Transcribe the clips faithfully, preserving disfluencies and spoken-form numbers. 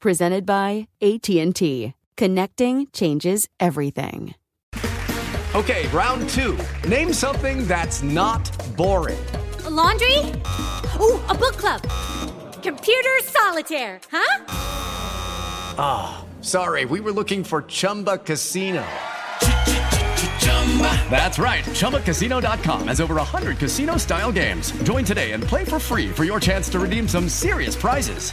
Presented by A T and T. Connecting changes everything. Okay, round two. Name something that's not boring. A laundry? Ooh, a book club. Computer solitaire, huh? Ah, oh, sorry, we were looking for Chumba Casino. That's right, chumba casino dot com has over one hundred casino-style games. Join today and play for free for your chance to redeem some serious prizes.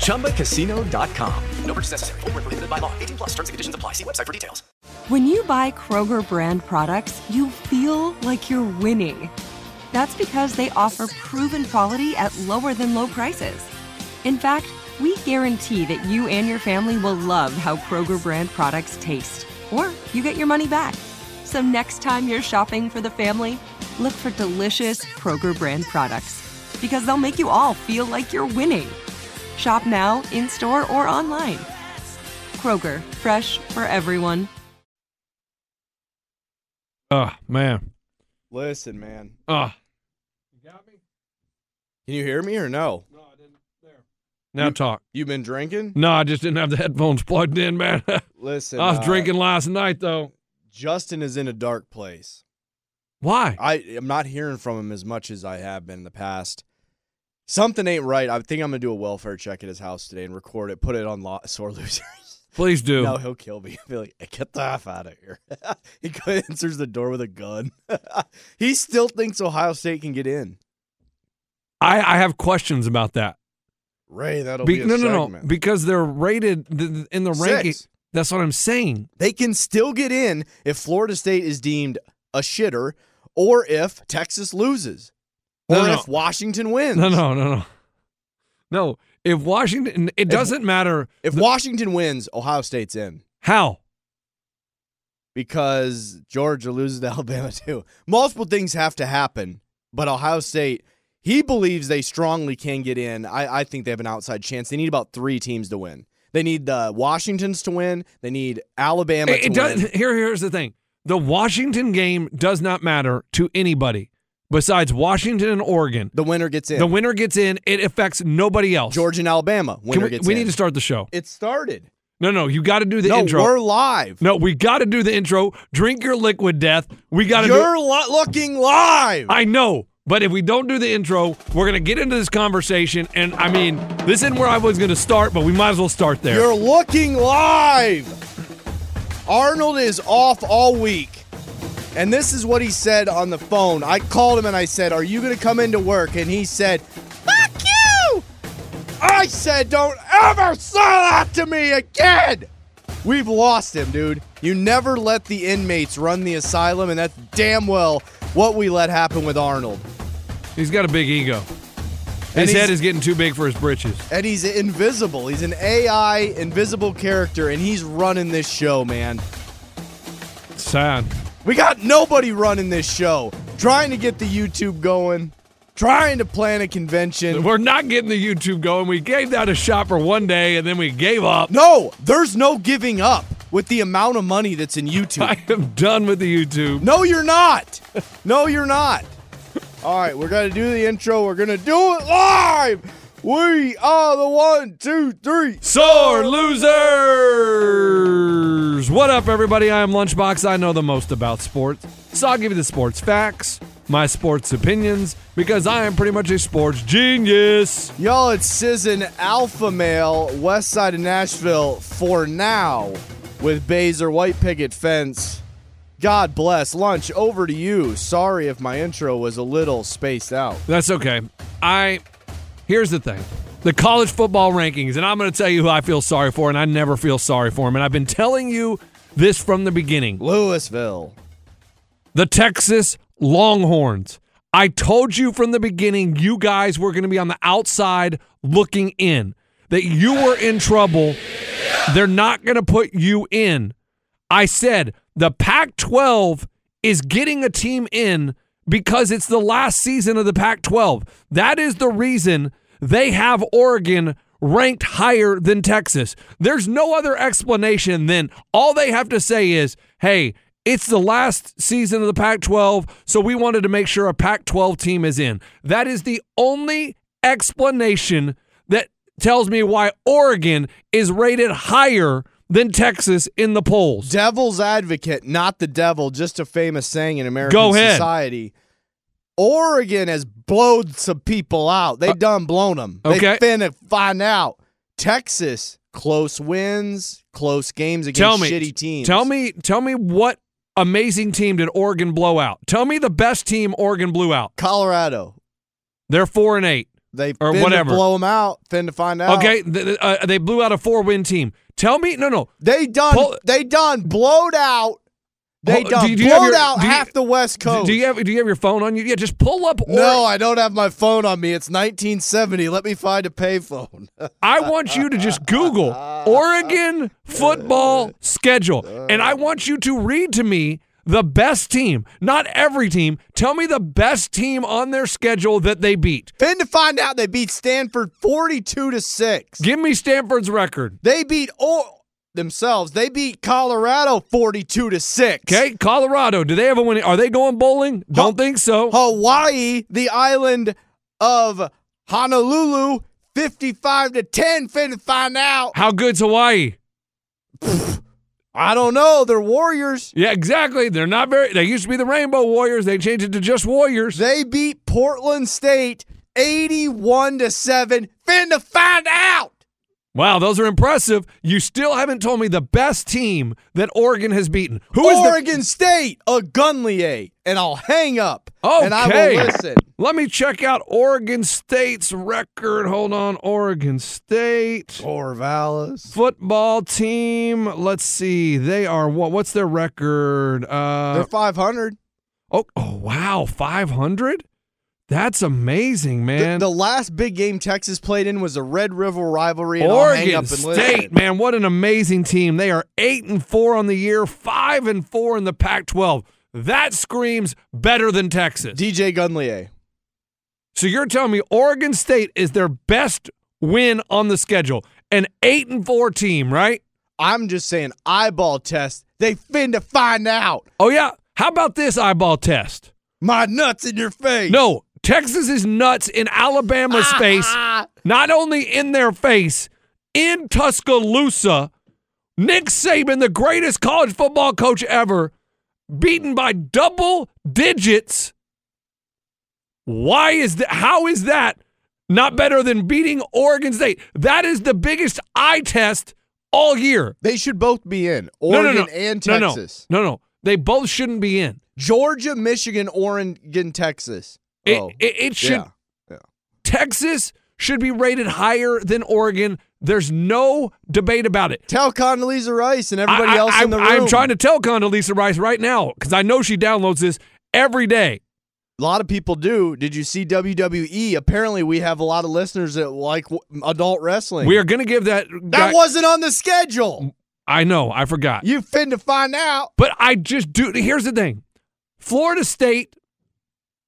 chumba casino dot com. No purchase necessary. Void where prohibited by law. eighteen plus terms and conditions apply. See website for details. When you buy Kroger brand products, you feel like you're winning. That's because they offer proven quality at lower than low prices. In fact, we guarantee that you and your family will love how Kroger brand products taste, or you get your money back. So next time you're shopping for the family, look for delicious Kroger brand products, because they'll make you all feel like you're winning. Shop now, in-store, or online. Kroger, fresh for everyone. Oh, man. Listen, man. Oh. You got me? Can you hear me or no? No, I didn't. There. Now you, talk. You been drinking? No, I just didn't have the headphones plugged in, man. Listen. I was uh, drinking last night, though. Justin is in a dark place. Why? I, I'm not hearing from him as much as I have been in the past. Something ain't right. I think I'm going to do a welfare check at his house today and record it, put it on lo- Sore Losers. Please do. No, he'll kill me. He'll be like, get the F out of here. He answers the door with a gun. He still thinks Ohio State can get in. I, I have questions about that. Ray, that'll be, be a No, segment. no, no, because they're rated th- in the rankings. That's what I'm saying. They can still get in if Florida State is deemed a shitter or if Texas loses. Or no, no. if Washington wins. No, no, no, no. No, if Washington, it doesn't if, matter. If the, Washington wins, Ohio State's in. How? Because Georgia loses to Alabama too. Multiple things have to happen, but Ohio State, he believes they strongly can get in. I, I think they have an outside chance. They need about three teams to win. They need the Washingtons to win. They need Alabama it, to it win. Does, here, here's the thing. The Washington game does not matter to anybody. Besides Washington and Oregon. The winner gets in. The winner gets in. It affects nobody else. Georgia and Alabama. Winner we, gets we in. We need to start the show. It started. No, no. You got to do the no, intro. No, we're live. No, we got to do the intro. Drink your liquid death. We got to do You're lo- looking live. I know. But if we don't do the intro, we're going to get into this conversation. And, I mean, this isn't where I was going to start, but we might as well start there. You're looking live. Arnold is off all week. And this is what he said on the phone. I called him and I said, are you going to come into work? And he said, fuck you! I said, don't ever say that to me again! We've lost him, dude. You never let the inmates run the asylum, and that's damn well what we let happen with Arnold. He's got a big ego. His head is getting too big for his britches. And he's invisible. He's an A I invisible character, and he's running this show, man. Sad. We got nobody running this show, trying to get the YouTube going, trying to plan a convention. We're not getting the YouTube going. We gave that a shot for one day, and then we gave up. No, there's no giving up with the amount of money that's in YouTube. I am done with the YouTube. No, you're not. No, you're not. All right, we're going to do the intro. We're going to do it live. We are the one, two, three. Sore Losers! What up, everybody? I am Lunchbox. I know the most about sports, so I'll give you the sports facts, my sports opinions, because I am pretty much a sports genius. Y'all, it's Sizzin Alpha Male, west side of Nashville, for now, with Baser, white picket fence. God bless. Lunch, over to you. Sorry if my intro was a little spaced out. That's okay. I... Here's the thing. The college football rankings, and I'm going to tell you who I feel sorry for, and I never feel sorry for him. And I've been telling you this from the beginning. Louisville. The Texas Longhorns. I told you from the beginning you guys were going to be on the outside looking in, that you were in trouble. They're not going to put you in. I said the Pac twelve is getting a team in because it's the last season of the Pac twelve. That is the reason they have Oregon ranked higher than Texas. There's no other explanation than all they have to say is, hey, it's the last season of the Pac twelve, so we wanted to make sure a Pac twelve team is in. That is the only explanation that tells me why Oregon is rated higher than Texas in the polls. Devil's advocate, not the devil, just a famous saying in American Go ahead. society. Oregon has blowed some people out. They done blown them. Okay. They finna find out. Texas, close wins, close games against tell me, shitty teams. Tell me, tell me what amazing team did Oregon blow out? Tell me the best team Oregon blew out. Colorado. They're four and eight. They or been whatever. To blow them out. Then to find out. Okay, th- uh, they blew out a four-win team. Tell me, no, no. They done. Pol- they done. Blowed out. They done. Do, do blowed your, out do you, half the West Coast. Do you have? Do you have your phone on you? Yeah, just pull up. Oregon. No, I don't have my phone on me. It's nineteen seventy. Let me find a payphone. I want you to just Google Oregon football schedule, and I want you to read to me the best team, not every team. Tell me the best team on their schedule that they beat. Then to find out they beat Stanford forty-two to six. Give me Stanford's record. They beat o- themselves. They beat Colorado forty-two to six. Okay, Colorado. Do they have a winning? Are they going bowling? Don't ha- think so. Hawaii, the island of Honolulu, fifty-five to ten. Finna find out. How good's Hawaii? I don't know. They're Warriors. Yeah, exactly. They're not very. They used to be the Rainbow Warriors. They changed it to just Warriors. They beat Portland State eighty-one to seven. Finna find out. Wow, those are impressive. You still haven't told me the best team that Oregon has beaten. Who is Oregon the- State? A Gunlier, and I'll hang up. Okay. And I will listen. Let me check out Oregon State's record. Hold on, Oregon State. Corvallis football team. Let's see. They are what? What's their record? Uh, They're five hundred. Oh, oh, wow, five hundred. That's amazing, man. The, the last big game Texas played in was a Red River rivalry. And Oregon hang up and State, listen. Man, what an amazing team. They are eight and four on the year, five and four in the Pac twelve. That screams better than Texas. D J Gunlier. So you're telling me Oregon State is their best win on the schedule, an eight and four team, right? I'm just saying eyeball test. They finna find out. Oh yeah. How about this eyeball test? My nuts in your face. No. Texas is nuts in Alabama's ah, face, ah. Not only in their face, in Tuscaloosa. Nick Saban, the greatest college football coach ever, beaten by double digits. Why is that? How is that not better than beating Oregon State? That is the biggest eye test all year. They should both be in, Oregon no, no, no. and Texas. No, no, no, no. They both shouldn't be in. Georgia, Michigan, Oregon, Texas. It, oh, it, it should. Yeah, yeah. Texas should be rated higher than Oregon. There's no debate about it. Tell Condoleezza Rice and everybody I, else I, in the room. I'm trying to tell Condoleezza Rice right now because I know she downloads this every day. A lot of people do. Did you see W W E? Apparently, we have a lot of listeners that like adult wrestling. We are going to give that. Guy- that wasn't on the schedule. I know. I forgot. You finna find out. But I just do. Here's the thing. Florida State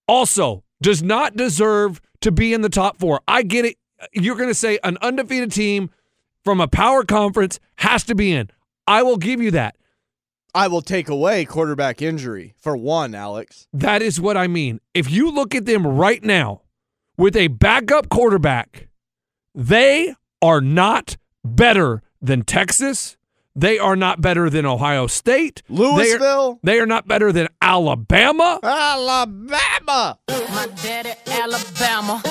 also does not deserve to be in the top four. I get it. You're going to say an undefeated team from a power conference has to be in. I will give you that. I will take away quarterback injury for one, Alex. That is what I mean. If you look at them right now with a backup quarterback, they are not better than Texas. They are not better than Ohio State. Louisville. They are, they are not better than Alabama. Alabama. My daddy, Alabama.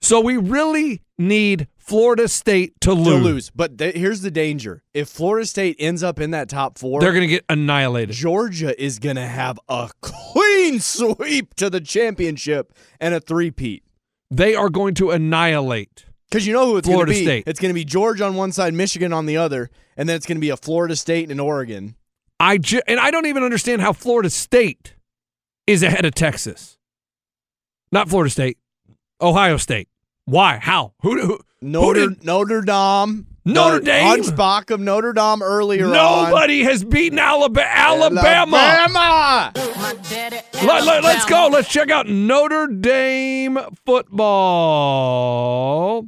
So we really need Florida State to lose. To lose. But th- here's the danger. If Florida State ends up in that top four, they're going to get annihilated. Georgia is going to have a clean sweep to the championship and a three-peat. They are going to annihilate. Because you know who it's going to be. State. It's going to be Georgia on one side, Michigan on the other, and then it's going to be a Florida State and an Oregon. I ju- and I don't even understand how Florida State is ahead of Texas. Not Florida State. Ohio State. Why? How? Who? who Notre, who did, Notre Dame. Notre Dame. Hunchback of Notre Dame earlier Nobody on. Nobody has beaten Alabama. Alabama. Alabama. Let, let, let's go. Let's check out Notre Dame football.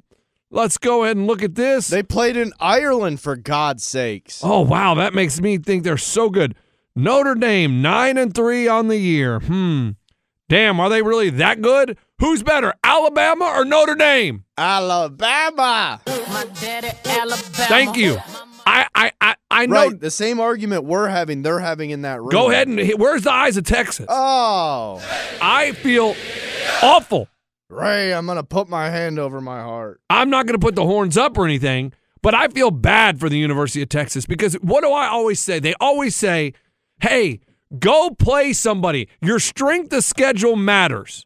Let's go ahead and look at this. They played in Ireland, for God's sakes. Oh, wow. That makes me think they're so good. Notre Dame, nine and three on the year. Hmm. Damn, are they really that good? Who's better, Alabama or Notre Dame? Alabama. My daddy, Alabama. Thank you. I, I, I, I know. Right, the same argument we're having, they're having in that room. Go ahead and – where's the eyes of Texas? Oh. I feel awful. Ray, I'm going to put my hand over my heart. I'm not going to put the horns up or anything, but I feel bad for the University of Texas because what do I always say? They always say, hey – go play somebody. Your strength of schedule matters.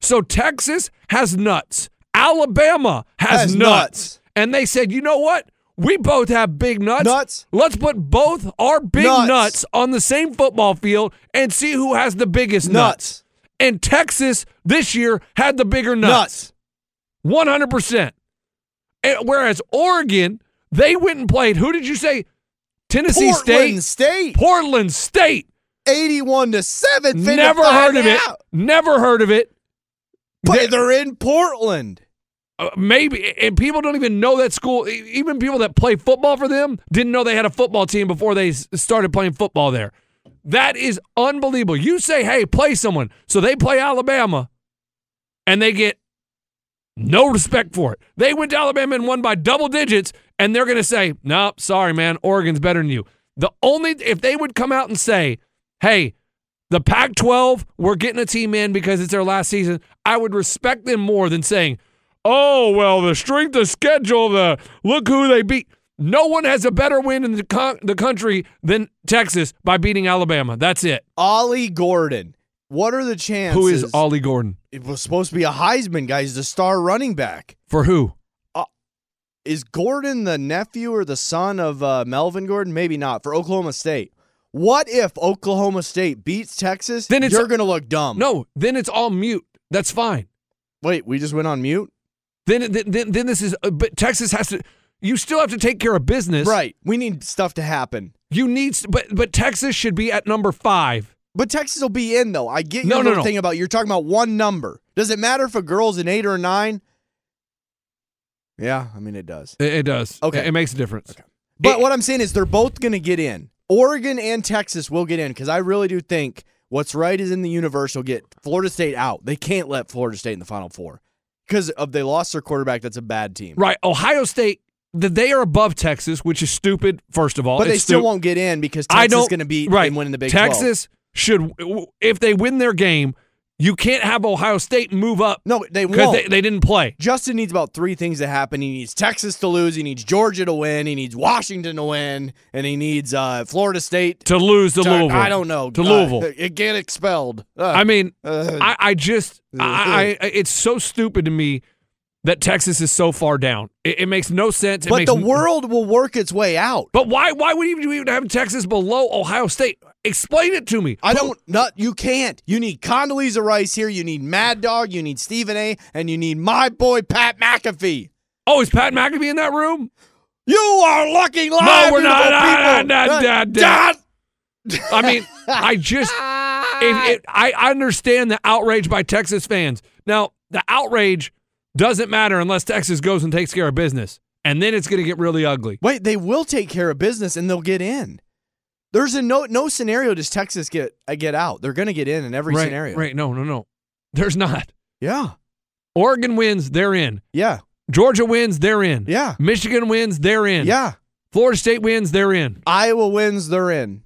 So Texas has nuts. Alabama has, has nuts. nuts. And they said, you know what? We both have big nuts. Nuts. Let's put both our big nuts, nuts on the same football field and see who has the biggest nuts. nuts. And Texas this year had the bigger nuts. nuts. one hundred percent. And whereas Oregon, they went and played, who did you say? Tennessee Portland State. State. Portland State. eighty-one to seven. Never heard of it. Never heard of it. But they're in Portland. Uh, maybe. And people don't even know that school. Even people that play football for them didn't know they had a football team before they started playing football there. That is unbelievable. You say, hey, play someone. So they play Alabama, and they get no respect for it. They went to Alabama and won by double digits, and they're going to say, no, nope, sorry, man, Oregon's better than you. The only If they would come out and say, hey, the Pac twelve, we're getting a team in because it's their last season, I would respect them more than saying, oh, well, the strength of schedule, the look who they beat. No one has a better win in the, con- the country than Texas by beating Alabama. That's it. Ollie Gordon. What are the chances? Who is Ollie Gordon? It was supposed to be a Heisman guy. He's the star running back. For who? Uh, is Gordon the nephew or the son of uh, Melvin Gordon? Maybe not. For Oklahoma State. What if Oklahoma State beats Texas? Then it's, you're going to look dumb. No, then it's all mute. That's fine. Wait, we just went on mute? Then then, then, then this is uh, – but Texas has to – you still have to take care of business. Right. We need stuff to happen. You need – but but Texas should be at number five. But Texas will be in, though. I get your no, little no, no. thing about you're talking about one number. Does it matter if a girl's an eight or a nine? Yeah, I mean, it does. It, it does. Okay. It, it makes a difference. Okay. But it, what I'm saying is they're both going to get in. Oregon and Texas will get in because I really do think what's right is in the universe will get Florida State out. They can't let Florida State in the Final Four because of they lost their quarterback. That's a bad team. Right. Ohio State. That they are above Texas, which is stupid, first of all. But it's they still stu- won't get in because Texas is going to be right. and winning the Big Texas twelve. Should, if they win their game, you can't have Ohio State move up. No, they won't. They, they didn't play. Justin needs about three things to happen. He needs Texas to lose. He needs Georgia to win. He needs Washington to win. And he needs uh, Florida State to lose to, to Louisville. I don't know. To uh, Louisville. It get expelled. Uh, I mean, uh, I, I just, uh, I, I, it's so stupid to me. That Texas is so far down. It, it makes no sense. It but the n- world will work its way out. But why Why would you even have Texas below Ohio State? Explain it to me. I don't – Not you can't. You need Condoleezza Rice here. You need Mad Dog. You need Stephen A. And you need my boy Pat McAfee. Oh, is Pat McAfee in that room? You are looking live. No, we're not. Not, not, not, not, not. I mean, I just – I understand the outrage by Texas fans. Now, the outrage – doesn't matter unless Texas goes and takes care of business. And then it's going to get really ugly. Wait, they will take care of business and they'll get in. There's a no no scenario does Texas get get out. They're going to get in in every right, scenario. Right, no, no, no. There's not. Yeah. Oregon wins, they're in. Yeah. Georgia wins, they're in. Yeah. Michigan wins, they're in. Yeah. Florida State wins, they're in. Iowa wins, they're in.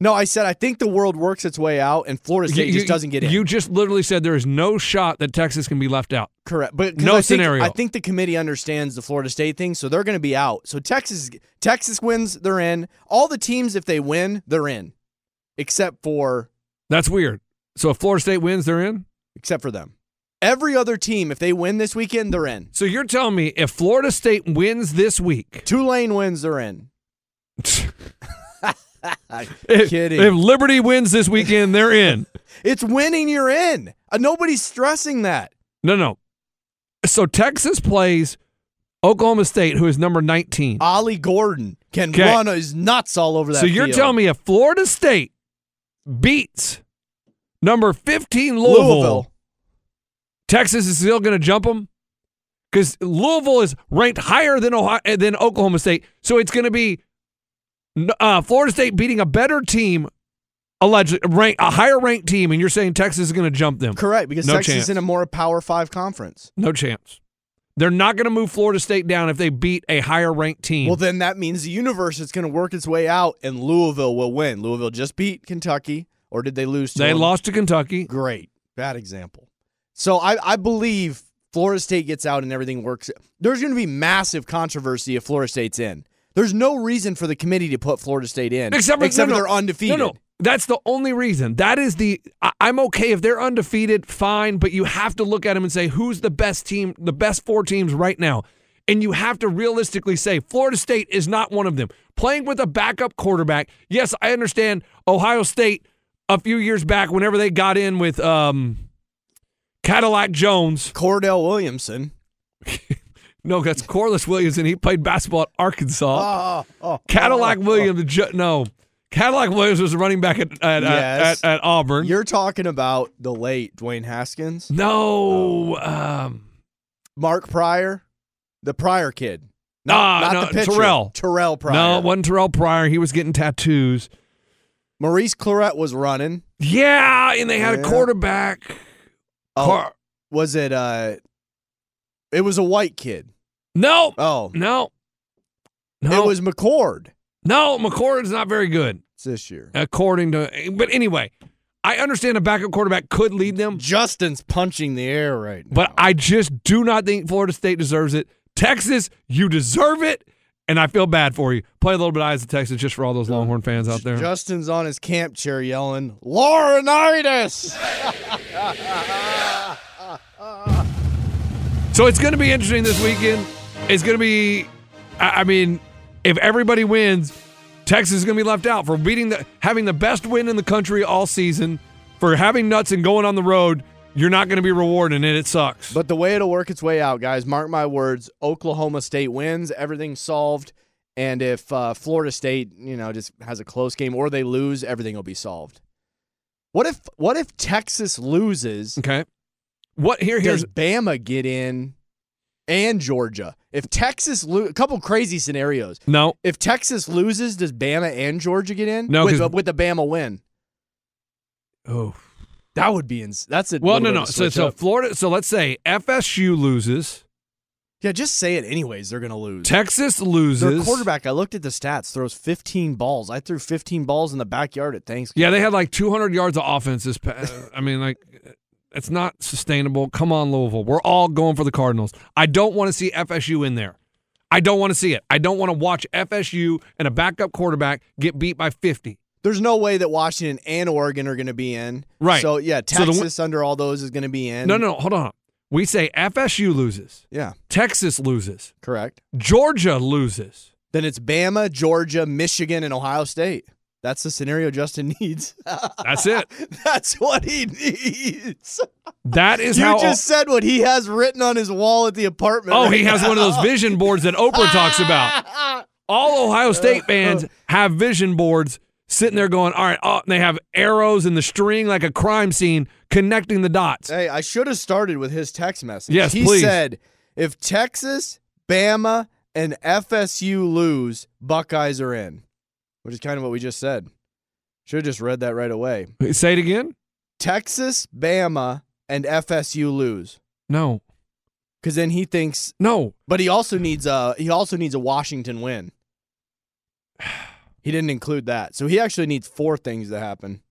No, I said I think the world works its way out, and Florida State you, just doesn't get in. You just literally said there is no shot that Texas can be left out. Correct, but no I think, scenario. I think the committee understands the Florida State thing, so they're going to be out. So Texas, Texas wins, they're in. All the teams, if they win, they're in, except for that's weird. So if Florida State wins, they're in, except for them. Every other team, if they win this weekend, they're in. So you're telling me if Florida State wins this week, Tulane wins, they're in. If, if Liberty wins this weekend, they're in. It's winning, you're in. Uh, nobody's stressing that. No, no. So Texas plays Oklahoma State, who is number nineteen. Ollie Gordon can okay. run his nuts all over that So you're field. Telling me if Florida State beats number fifteen Louisville, Louisville. Texas is still going to jump them? Because Louisville is ranked higher than Ohio, than Oklahoma State, so it's going to be uh, Florida State beating a better team, allegedly rank, a higher ranked team, and you're saying Texas is going to jump them? Correct, because no Texas chance. Is in a more Power Five conference. No chance. They're not going to move Florida State down if they beat a higher ranked team. Well, then that means the universe is going to work its way out, and Louisville will win. Louisville just beat Kentucky, or did they lose to They them? Lost to Kentucky. Great, bad example. So I, I believe. Florida State gets out and everything works. There's going to be massive controversy if Florida State's in. There's no reason for the committee to put Florida State in, except for, except no, no, they're undefeated. No, no, that's the only reason. That is the I'm okay if they're undefeated, fine, but you have to look at them and say who's the best team, the best four teams right now, and you have to realistically say Florida State is not one of them. Playing with a backup quarterback, yes, I understand Ohio State a few years back whenever they got in with um. Cadillac Jones. Cordell Williamson. No, that's Corliss Williamson. He played basketball at Arkansas. Oh, oh, oh, Cadillac oh, oh, Williams. Oh. No. Cadillac Williams was a running back at at, yes. at at Auburn. You're talking about the late Dwayne Haskins? No. Oh. Um, Mark Pryor. The Pryor kid. No, uh, not no, the pitcher. Terrell. Terrell Pryor. No, it wasn't Terrell Pryor. He was getting tattoos. Maurice Clarett was running. Yeah, and they had yeah. a quarterback. Oh, was it? Uh, it was a white kid. No. Oh no. No. It was McCord. No, McCord is not very good. It's this year, according to. But anyway, I understand a backup quarterback could lead them. Justin's punching the air right now. But I just do not think Florida State deserves it. Texas, you deserve it, and I feel bad for you. Play a little bit of Eyes of Texas just for all those Longhorn fans out there. Justin's on his camp chair yelling, "Laurinaitis!" So it's going to be interesting this weekend. It's going to be, I mean, if everybody wins, Texas is going to be left out for beating the, having the best win in the country all season, for having nuts and going on the road. You're not going to be rewarded, and it sucks. But the way it'll work its way out, guys, mark my words, Oklahoma State wins, everything's solved, and if uh, Florida State, you know, just has a close game or they lose, everything will be solved. What if what if Texas loses? Okay. What here? Here's does Bama get in, and Georgia. If Texas lose, a couple crazy scenarios. No. If Texas loses, does Bama and Georgia get in? No. With, with the Bama win. Oh, that would be ins- that's a well, no, no. So, so Florida. So let's say F S U loses. Yeah, just say it anyways. They're gonna lose. Texas loses. Their quarterback. I looked at the stats. Throws fifteen balls. I threw fifteen balls in the backyard at Thanksgiving. Yeah, they had like two hundred yards of offense this past. I mean, like. It's not sustainable. Come on, Louisville. We're all going for the Cardinals. I don't want to see F S U in there. I don't want to see it. I don't want to watch F S U and a backup quarterback get beat by fifty. There's no way that Washington and Oregon are going to be in. Right. So, yeah, Texas so the, under all those is going to be in. No, no, no. Hold on. We say F S U loses. Yeah. Texas loses. Correct. Georgia loses. Then it's Bama, Georgia, Michigan, and Ohio State. That's the scenario Justin needs. That's it. That's what he needs. That is you how. You just o- said what he has written on his wall at the apartment. Oh, right he now. Has one of those vision boards that Oprah talks about. All Ohio State fans have vision boards sitting there going, all right, oh, and they have arrows in the string like a crime scene connecting the dots. Hey, I should have started with his text message. Yes, he please. He said, if Texas, Bama, and F S U lose, Buckeyes are in. Which is kind of what we just said. Should have just read that right away. Say it again. Texas, Bama, and F S U lose. No, because then he thinks no. But he also needs a he also needs a Washington win. He didn't include that, so he actually needs four things to happen.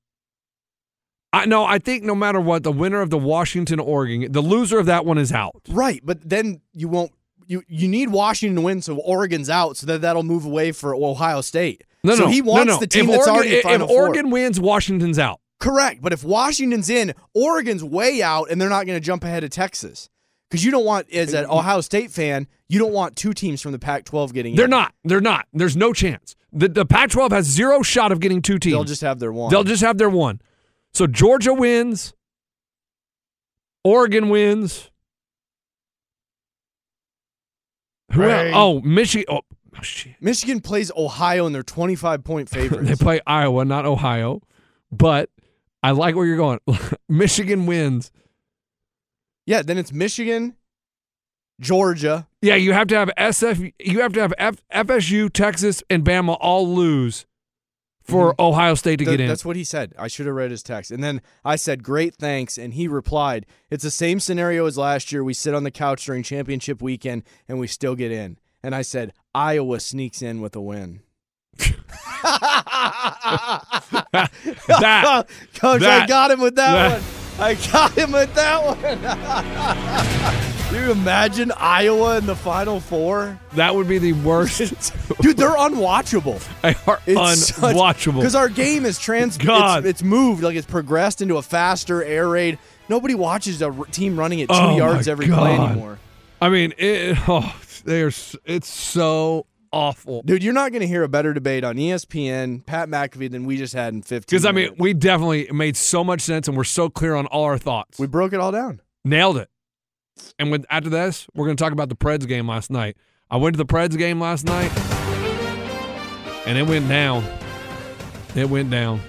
I no, I think no matter what, the winner of the Washington Oregon, the loser of that one is out. Right, but then you won't. You you need Washington to win, so Oregon's out, so that that'll move away for Ohio State. No, so no, he wants no, no. the team if that's Oregon, already in Final If Oregon Four. Wins, Washington's out. Correct, but if Washington's in, Oregon's way out, and they're not going to jump ahead of Texas. Because you don't want, as an Ohio State fan, you don't want two teams from the Pac twelve getting they're in. They're not. They're not. There's no chance. The, the Pac twelve has zero shot of getting two teams. They'll just have their one. They'll just have their one. So Georgia wins. Oregon wins. Who else? Oh, Michigan. Oh, oh, shit. Michigan plays Ohio and they're twenty-five point favorites. They play Iowa, not Ohio. But I like where you're going. Michigan wins. Yeah, then it's Michigan, Georgia. Yeah, you have to have S F. You have to have F, F S U, Texas, and Bama all lose for mm-hmm. Ohio State to Th- get in. That's what he said. I should have read his text. And then I said, "Great, thanks." And he replied, "It's the same scenario as last year. We sit on the couch during championship weekend, and we still get in." And I said, "Iowa sneaks in with a win." that, Coach, that, I got him with that, that one. I got him with that one. Do you imagine Iowa in the Final Four? That would be the worst. Dude, they're unwatchable. They are it's unwatchable. Because our game is trans. God. It's, it's moved. Like, it's progressed into a faster air raid. Nobody watches a team running at two oh yards every God. play anymore. I mean, it, oh, they are, it's so awful. Dude, you're not going to hear a better debate on E S P N, Pat McAfee, than we just had in fifteen Because, I mean, we definitely made so much sense, and we're so clear on all our thoughts. We broke it all down. Nailed it. And with, after this, we're going to talk about the Preds game last night. I went to the Preds game last night, and it went down. It went down.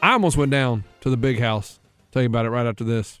I almost went down to the big house. Tell you about it right after this.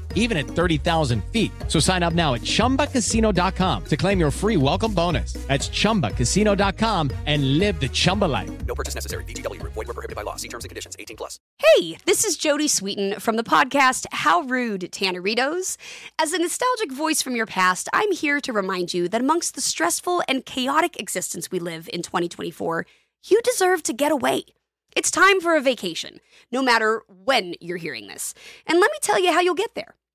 even at thirty thousand feet. So sign up now at chumba casino dot com to claim your free welcome bonus. That's chumba casino dot com and live the Chumba life. No purchase necessary. V G W. Void where prohibited by law. See terms and conditions. eighteen plus. Hey, this is Jodie Sweetin from the podcast How Rude, Tanneritos. As a nostalgic voice from your past, I'm here to remind you that amongst the stressful and chaotic existence we live in twenty twenty-four, you deserve to get away. It's time for a vacation, no matter when you're hearing this. And let me tell you how you'll get there.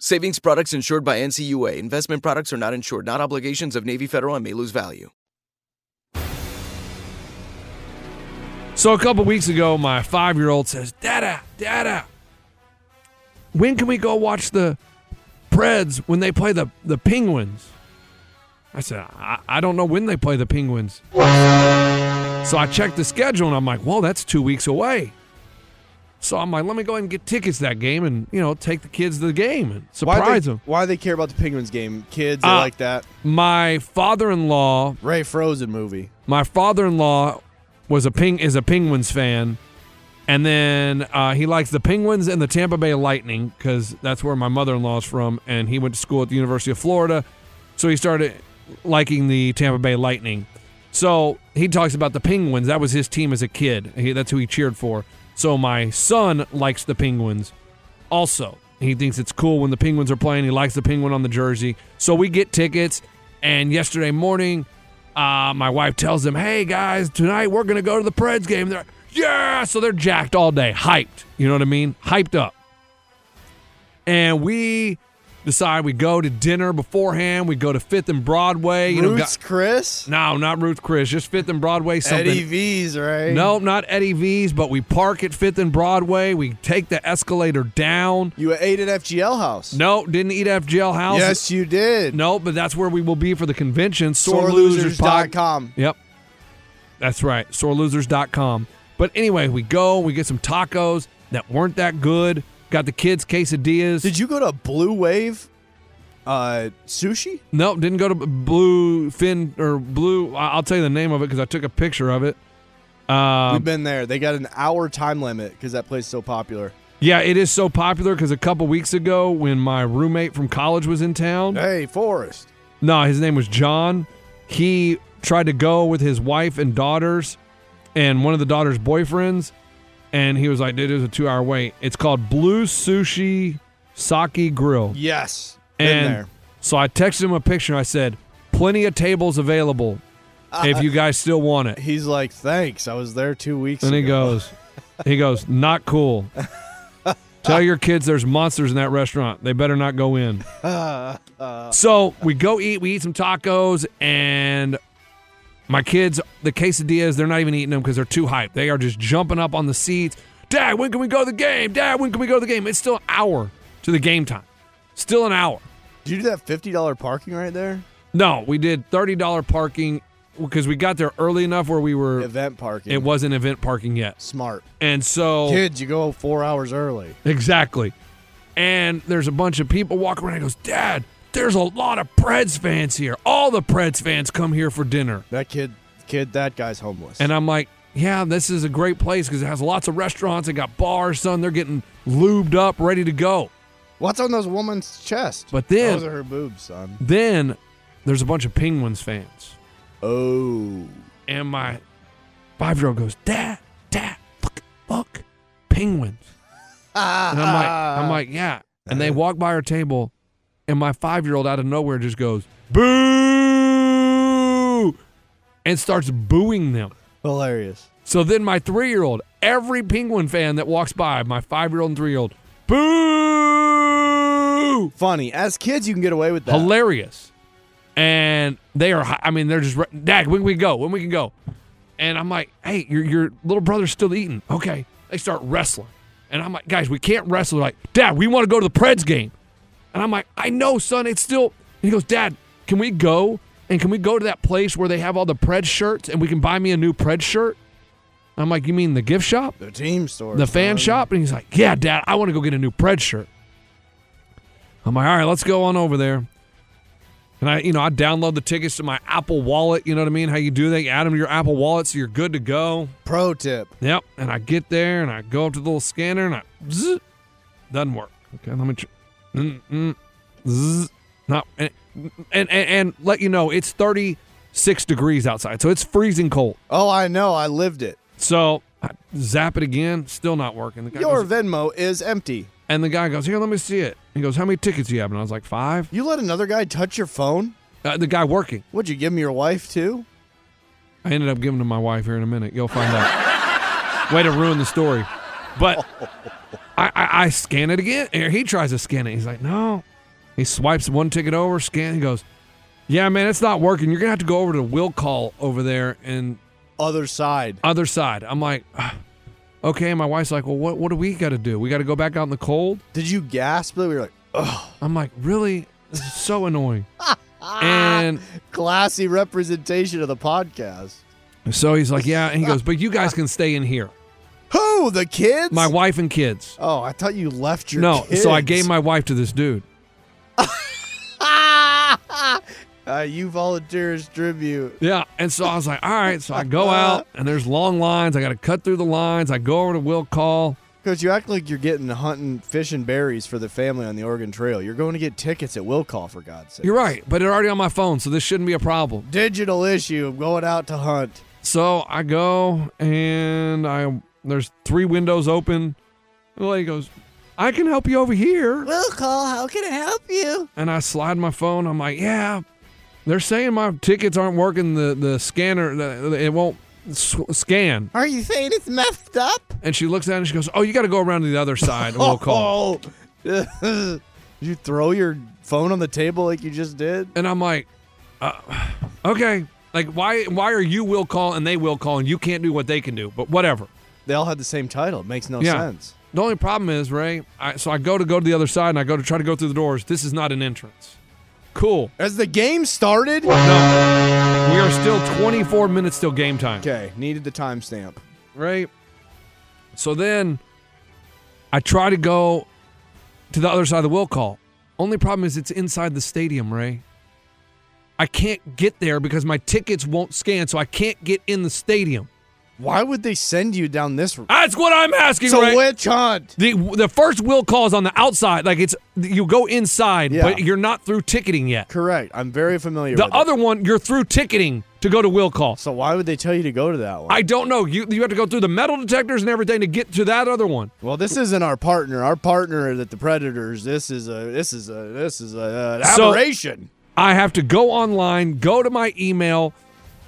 Savings products insured by N C U A. Investment products are not insured. Not obligations of Navy Federal and may lose value. So a couple weeks ago, my five-year-old says, Dada, Dada, when can we go watch the Preds when they play the, the Penguins? I said, I, I don't know when they play the Penguins. So I checked the schedule, and I'm like, well, that's two weeks away. So I'm like, let me go ahead and get tickets to that game and, you know, take the kids to the game and surprise why they, them. Why do they care about the Penguins game? Kids, they uh, like that. My father-in-law. Ray Frozen movie. My father-in-law was a ping is a Penguins fan. And then uh, he likes the Penguins and the Tampa Bay Lightning because that's where my mother-in-law is from. And he went to school at the University of Florida. So he started liking the Tampa Bay Lightning. So he talks about the Penguins. That was his team as a kid. He, that's who he cheered for. So my son likes the Penguins also. He thinks it's cool when the Penguins are playing. He likes the Penguin on the jersey. So we get tickets, and yesterday morning, uh, my wife tells them, hey, guys, tonight we're going to go to the Preds game. They're like, yeah! So they're jacked all day, hyped. You know what I mean? Hyped up. And we decide we go to dinner beforehand. We go to Fifth and Broadway. You Roots know, got, Chris? No, not Roots Chris. Just Fifth and Broadway. Something. Eddie V's, right? No, not Eddie V's, but we park at Fifth and Broadway. We take the escalator down. You ate at F G L House. No, didn't eat at F G L House. Yes, you did. No, but that's where we will be for the convention. sore losers dot com. Yep. That's right. sore losers dot com. But anyway, we go. We get some tacos that weren't that good. Got the kids' quesadillas. Did you go to Blue Wave? Uh, sushi? Nope, didn't go to Bluefin or Blue. I'll tell you the name of it because I took a picture of it. Um, We've been there. They got an hour time limit because that place is so popular. Yeah, it is so popular because a couple weeks ago when my roommate from college was in town. Hey, Forrest. No, his name was John. He tried to go with his wife and daughters and one of the daughters' boyfriends. And he was like, dude, it was a two-hour wait. It's called Blue Sushi Sake Grill. Yes. And there. So I texted him a picture. And I said, plenty of tables available uh, if you guys still want it. He's like, thanks. I was there two weeks and ago. And he goes, he goes, not cool. Tell your kids there's monsters in that restaurant. They better not go in. Uh, uh, so we go eat. We eat some tacos. And my kids, the quesadillas, they're not even eating them because they're too hyped. They are just jumping up on the seats. Dad, when can we go to the game? Dad, when can we go to the game? It's still an hour to the game time. Still an hour. Did you do that fifty dollars parking right there? No, we did thirty dollars parking because we got there early enough where we were... Event parking. It wasn't event parking yet. Smart. And so... Kids, you go four hours early. Exactly. And there's a bunch of people walking around and goes, Dad, there's a lot of Preds fans here. All the Preds fans come here for dinner. That kid, kid, that guy's homeless. And I'm like, yeah, this is a great place because it has lots of restaurants. It got bars, son. They're getting lubed up, ready to go. What's on those woman's chest? But then, those are her boobs, son. Then there's a bunch of Penguins fans. Oh. And my five-year-old goes, Dad, Dad, look, look, Penguins. Ah, and I'm like, I'm like, yeah. And they walk by our table, and my five-year-old out of nowhere just goes, boo, and starts booing them. Hilarious. So then my three-year-old, every Penguin fan that walks by, my five-year-old and three-year-old, boo. Funny. As kids, you can get away with that. Hilarious. And they are, I mean, they're just, Dad, when we go, when we can go. And I'm like, hey, your your little brother's still eating. Okay. They start wrestling. And I'm like, guys, we can't wrestle. They're like, Dad, we want to go to the Preds game. And I'm like, I know, son, it's still. And he goes, Dad, can we go? And can we go to that place where they have all the Preds shirts and we can buy me a new Preds shirt? And I'm like, you mean the gift shop? The team store. The fan shop? And he's like, yeah, Dad, I want to go get a new Preds shirt. I'm like, all right, let's go on over there. And I, you know, I download the tickets to my Apple Wallet. You know what I mean? How you do that? You add them to your Apple Wallet so you're good to go. Pro tip. Yep. And I get there and I go up to the little scanner and I, zzz, doesn't work. Okay, let me, mm, mm, zzz, not, and, and, and, and let you know, it's thirty-six degrees outside. So it's freezing cold. Oh, I know. I lived it. So I zap it again. Still not working. The guy your goes, Venmo is empty. And the guy goes, here, let me see it. He goes, how many tickets do you have? And I was like, five. You let another guy touch your phone? Uh, the guy working. What'd you give him, your wife, too? I ended up giving him my wife here in a minute. You'll find out. Way to ruin the story. But oh. I, I, I scan it again. He tries to scan it. He's like, no. He swipes one ticket over, scan. He goes, yeah, man, it's not working. You're going to have to go over to Will Call over there. And Other side. Other side. I'm like, ugh. Okay, and my wife's like, well, what what do we got to do? We got to go back out in the cold? Did you gasp? We were like, ugh. I'm like, really? This is so annoying. And classy representation of the podcast. So he's like, yeah. And he goes, but you guys can stay in here. Who? The kids? My wife and kids. Oh, I thought you left your no, kids. No, so I gave my wife to this dude. Uh, you volunteers tribute. Yeah, and so I was like, all right, so I go out, and there's long lines. I got to cut through the lines. I go over to Will Call. Coach, you act like you're getting hunting fish and berries for the family on the Oregon Trail. You're going to get tickets at Will Call, for God's sake. You're right, but they're already on my phone, so this shouldn't be a problem. Digital issue. I'm going out to hunt. So I go, and I there's three windows open. The lady goes, I can help you over here. Will Call, how can I help you? And I slide my phone. I'm like, yeah. They're saying my tickets aren't working, the, the scanner, the, it won't s- scan. Are you saying it's messed up? And she looks at it and she goes, oh, you got to go around to the other side and we'll call. Did you throw your phone on the table like you just did? And I'm like, uh, okay. Like, why why are you Will Call and they Will Call and you can't do what they can do? But whatever. They all had the same title. It makes no yeah. sense. The only problem is, Ray, I, so I go to go to the other side and I go to try to go through the doors. This is not an entrance. Cool. As the game started? No. We are still twenty-four minutes till game time. Okay. Needed the timestamp. Right? So then I try to go to the other side of the Will Call. Only problem is it's inside the stadium, Ray. I can't get there because my tickets won't scan, so I can't get in the stadium. Why would they send you down this route? That's what I'm asking, Ray. It's a witch hunt. The, the first will call is on the outside. Like, it's you go inside, yeah. but you're not through ticketing yet. Correct. I'm very familiar the with it. The other one, you're through ticketing to go to will call. So why would they tell you to go to that one? I don't know. You you have to go through the metal detectors and everything to get to that other one. Well, this isn't our partner. Our partner is at the Predators. This is a this is a this is a, an aberration. So I have to go online, go to my email,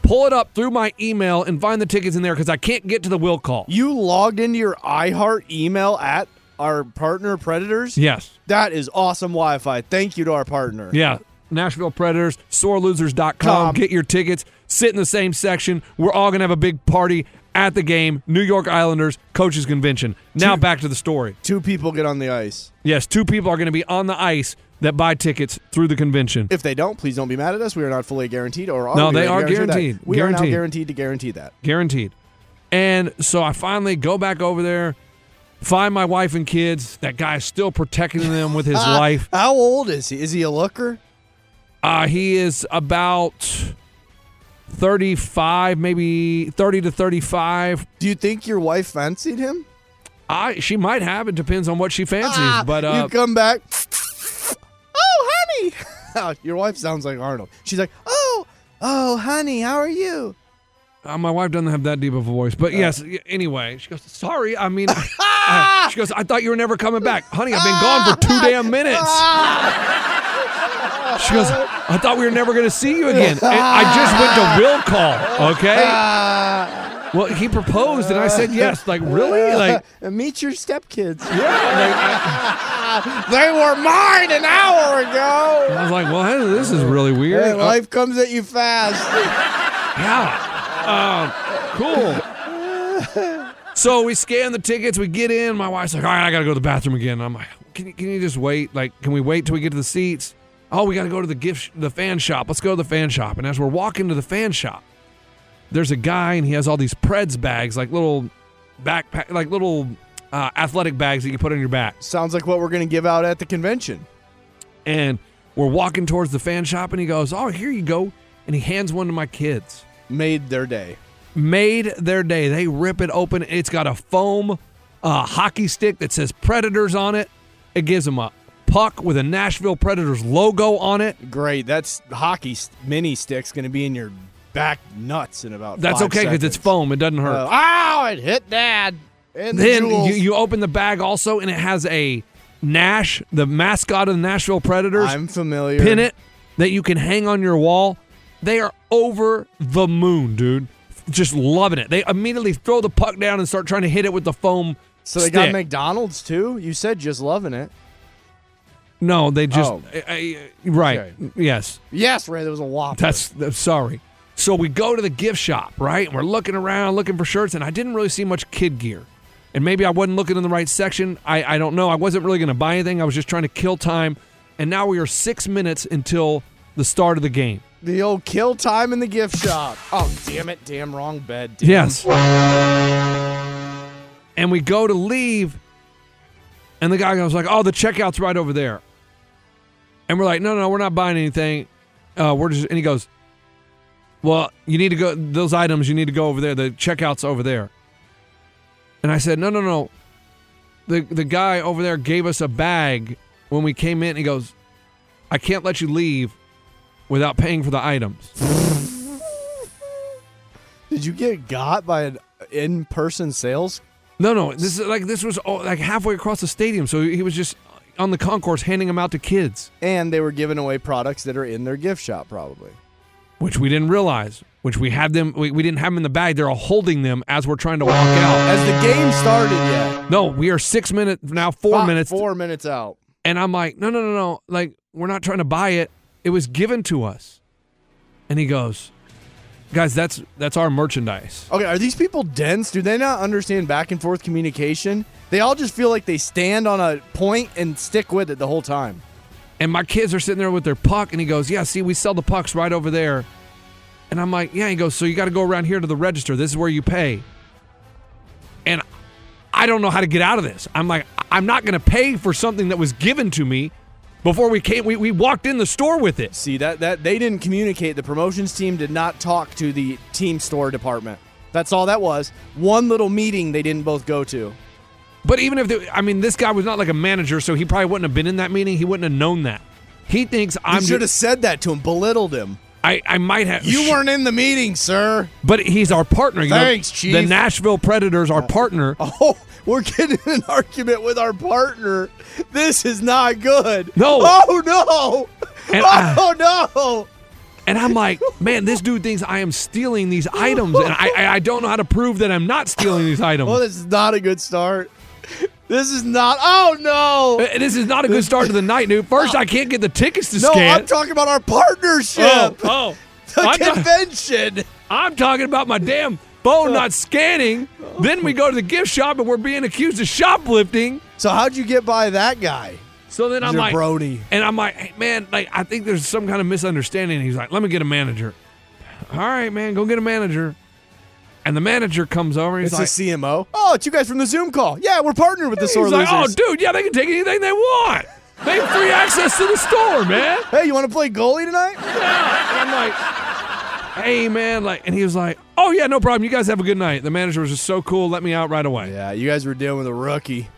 pull it up through my email and find the tickets in there because I can't get to the will call. You logged into your iHeart email at our partner Predators? Yes. That is awesome Wi-Fi. Thank you to our partner. Yeah. Nashville Predators, sore losers dot com. Get your tickets. Sit in the same section. We're all going to have a big party at the game. New York Islanders, coaches convention. Now two, back to the story. Two people get on the ice. Yes, two people are going to be on the ice that buy tickets through the convention. If they don't, please don't be mad at us. We are not fully guaranteed. or are No, they are guaranteed. That? We guaranteed. are now guaranteed to guarantee that. Guaranteed. And so I finally go back over there, find my wife and kids. That guy is still protecting them with his uh, life. How old is he? Is he a looker? Uh, he is about thirty-five, maybe thirty to thirty-five. Do you think your wife fancied him? I, she might have. It depends on what she fancies. Ah, but uh, you come back... Your wife sounds like Arnold. She's like, oh, oh, honey, how are you? Uh, my wife doesn't have that deep of a voice. But, uh, yes, anyway, she goes, sorry. I mean, uh, she goes, I thought you were never coming back. Honey, I've been gone for two damn minutes. She goes, I thought we were never going to see you again. And I just went to will call, okay? Well, he proposed, and I said yes. Like, really? Like, meet your stepkids. Yeah. Like, I, they were mine an hour ago. I was like, well, this is really weird. Hey, life uh, comes at you fast. Yeah. Uh, cool. So we scan the tickets. We get in. My wife's like, all right, I got to go to the bathroom again. And I'm like, can you, can you just wait? Like, can we wait till we get to the seats? Oh, we got to go to the gift, sh- the fan shop. Let's go to the fan shop. And as we're walking to the fan shop, there's a guy, and he has all these Preds bags, like little backpack, like little uh, athletic bags that you put on your back. Sounds like what we're going to give out at the convention. And we're walking towards the fan shop, and he goes, oh, here you go. And he hands one to my kids. Made their day. Made their day. They rip it open. It's got a foam uh, hockey stick that says Predators on it. It gives them a puck with a Nashville Predators logo on it. Great. That's hockey mini stick's going to be in your back nuts in about That's five okay because it's foam. It doesn't hurt. Ow, uh, oh, it hit dad. And then the you, you open the bag also, and it has a Nash, the mascot of the Nashville Predators. I'm familiar. Pin it that you can hang on your wall. They are over the moon, dude. Just loving it. They immediately throw the puck down and start trying to hit it with the foam So stick. They got McDonald's too? You said just loving it. No, they just... Oh. I, I, right. Okay. Yes. Yes, Ray, there was a whopper. That's, that's sorry. So we go to the gift shop, right? And we're looking around, looking for shirts, and I didn't really see much kid gear. And maybe I wasn't looking in the right section. I, I don't know. I wasn't really going to buy anything. I was just trying to kill time. And now we are six minutes until the start of the game. The old kill time in the gift shop. Oh, damn it. Damn wrong bed. Damn. Yes. And we go to leave, and the guy goes like, oh, the checkout's right over there. And we're like, no, no, we're not buying anything. Uh, we're just, and he goes, well, you need to go, those items, you need to go over there. The checkout's over there. And I said, no, no, no. The the guy over there gave us a bag when we came in. And he goes, I can't let you leave without paying for the items. Did you get got by an in-person sales? No, no. This is like this was all, like halfway across the stadium. So he was just on the concourse handing them out to kids. And they were giving away products that are in their gift shop probably. Which we didn't realize, which we have them, we, we didn't have them in the bag. They're all holding them as we're trying to walk out. Has the game started yet? No, we are six minutes, now four Five, minutes. Four minutes out. And I'm like, no, no, no, no. Like, we're not trying to buy it. It was given to us. And he goes, guys, that's that's our merchandise. Okay, are these people dense? Do they not understand back and forth communication? They all just feel like they stand on a point and stick with it the whole time. And my kids are sitting there with their puck, and he goes, yeah, see, we sell the pucks right over there. And I'm like, yeah. He goes, so you got to go around here to the register. This is where you pay. And I don't know how to get out of this. I'm like, I'm not going to pay for something that was given to me before we came. We, we walked in the store with it. See, that that they didn't communicate. The promotions team did not talk to the team store department. That's all that was. One little meeting they didn't both go to. But even if, they, I mean, this guy was not like a manager, so he probably wouldn't have been in that meeting. He wouldn't have known that. He thinks I'm... You should have said that to him, belittled him. I, I might have. You weren't in the meeting, sir. But he's our partner. You Thanks, know, Chief. The Nashville Predators, our partner. Oh, we're getting in an argument with our partner. This is not good. No. Oh, no. And oh, I, no. And I'm like, man, this dude thinks I am stealing these items, and I, I, I don't know how to prove that I'm not stealing these items. Well, this is not a good start. This is not, oh no! This is not a good start to the night, dude. First, I can't get the tickets to no, scan. No, I'm talking about our partnership. Oh, oh. The I'm convention. Ta- I'm talking about my damn phone not scanning. Oh. Then we go to the gift shop and we're being accused of shoplifting. So how'd you get by that guy? So then He's I'm like, Brody. And I'm like, hey, man, like I think there's some kind of misunderstanding. He's like, let me get a manager. All right, man, go get a manager. And the manager comes over. He's it's like, the C M O. Oh, it's you guys from the Zoom call. Yeah, we're partnered with the Sore Losers. He's like, oh, dude, yeah, they can take anything they want. They have free access to the store, man. Hey, you want to play goalie tonight? Yeah. And I'm like, hey, man. like, And he was like, oh, yeah, no problem. You guys have a good night. The manager was just so cool. Let me out right away. Yeah, you guys were dealing with a rookie.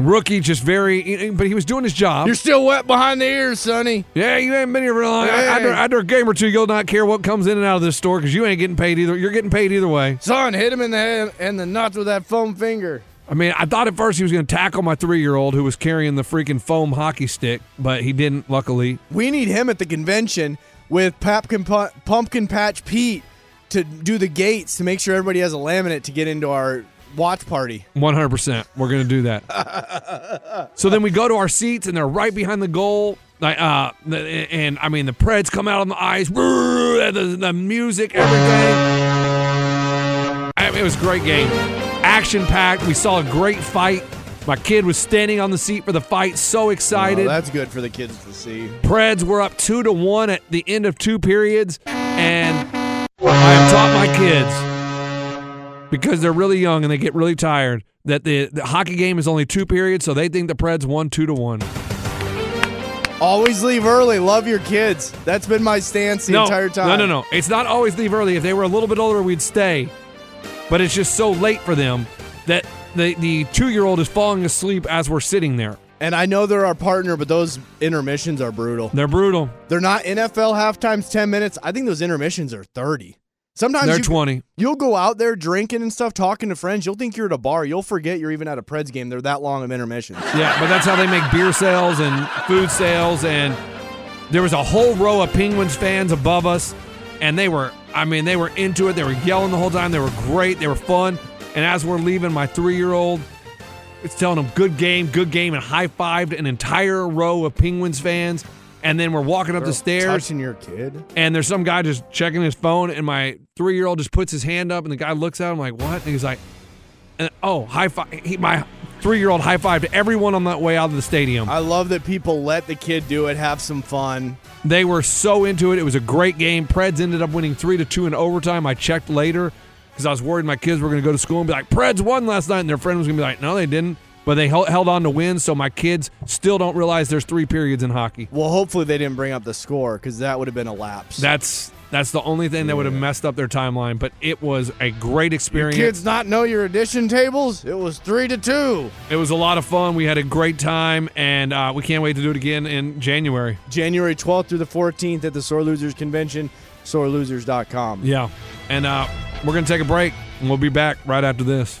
Rookie, just very, but he was doing his job. You're still wet behind the ears, sonny. Yeah, you ain't been here real long. Hey. After, after a game or two, you'll not care what comes in and out of this store because you ain't getting paid either. You're getting paid either way. Son, hit him in the head and the nuts with that foam finger. I mean, I thought at first he was going to tackle my three-year-old who was carrying the freaking foam hockey stick, but he didn't, luckily. We need him at the convention with Pumpkin, Pumpkin Patch Pete to do the gates to make sure everybody has a laminate to get into our watch party. one hundred percent. We're going to do that. So then we go to our seats, and they're right behind the goal. Like, uh, and, I mean, the Preds come out on the ice. The, the music, everything. I mean, it was a great game. Action-packed. We saw a great fight. My kid was standing on the seat for the fight, so excited. Oh, that's good for the kids to see. Preds were up two to one at the end of two periods, and I have taught my kids, because they're really young and they get really tired, that the, the hockey game is only two periods, so they think the Preds won two to one. Always leave early. Love your kids. That's been my stance the no, entire time. No, no, no. It's not always leave early. If they were a little bit older, we'd stay. But it's just so late for them that the, the two-year-old is falling asleep as we're sitting there. And I know they're our partner, but those intermissions are brutal. They're brutal. They're not N F L halftimes ten minutes. I think those intermissions are thirty. Sometimes they're you, twenty. You'll go out there drinking and stuff, talking to friends. You'll think you're at a bar. You'll forget you're even at a Preds game. They're that long of intermissions. Yeah, but that's how they make beer sales and food sales. And there was a whole row of Penguins fans above us, and they were, I mean, they were into it. They were yelling the whole time. They were great. They were fun. And as we're leaving, my three-year-old is telling them, good game, good game, and high-fived an entire row of Penguins fans. And then we're walking up Girl, the stairs. Touching your kid. And there's some guy just checking his phone, and my three-year-old just puts his hand up, and the guy looks at him like, what? And he's like, and, oh, high five. He, my three-year-old high-fived everyone on that way out of the stadium. I love that people let the kid do it, have some fun. They were so into it. It was a great game. Preds ended up winning three to two in overtime. I checked later because I was worried my kids were going to go to school and be like, Preds won last night. And their friend was going to be like, no, they didn't. But they held on to win, so my kids still don't realize there's three periods in hockey. Well, hopefully they didn't bring up the score because that would have been a lapse. That's that's the only thing that would have messed up their timeline, but it was a great experience. Your kids not know your addition tables? It was three to two. It was a lot of fun. We had a great time, and uh, we can't wait to do it again in January. January twelfth through the fourteenth at the Sore Losers Convention, sore losers dot com. Yeah, and uh, we're going to take a break, and we'll be back right after this.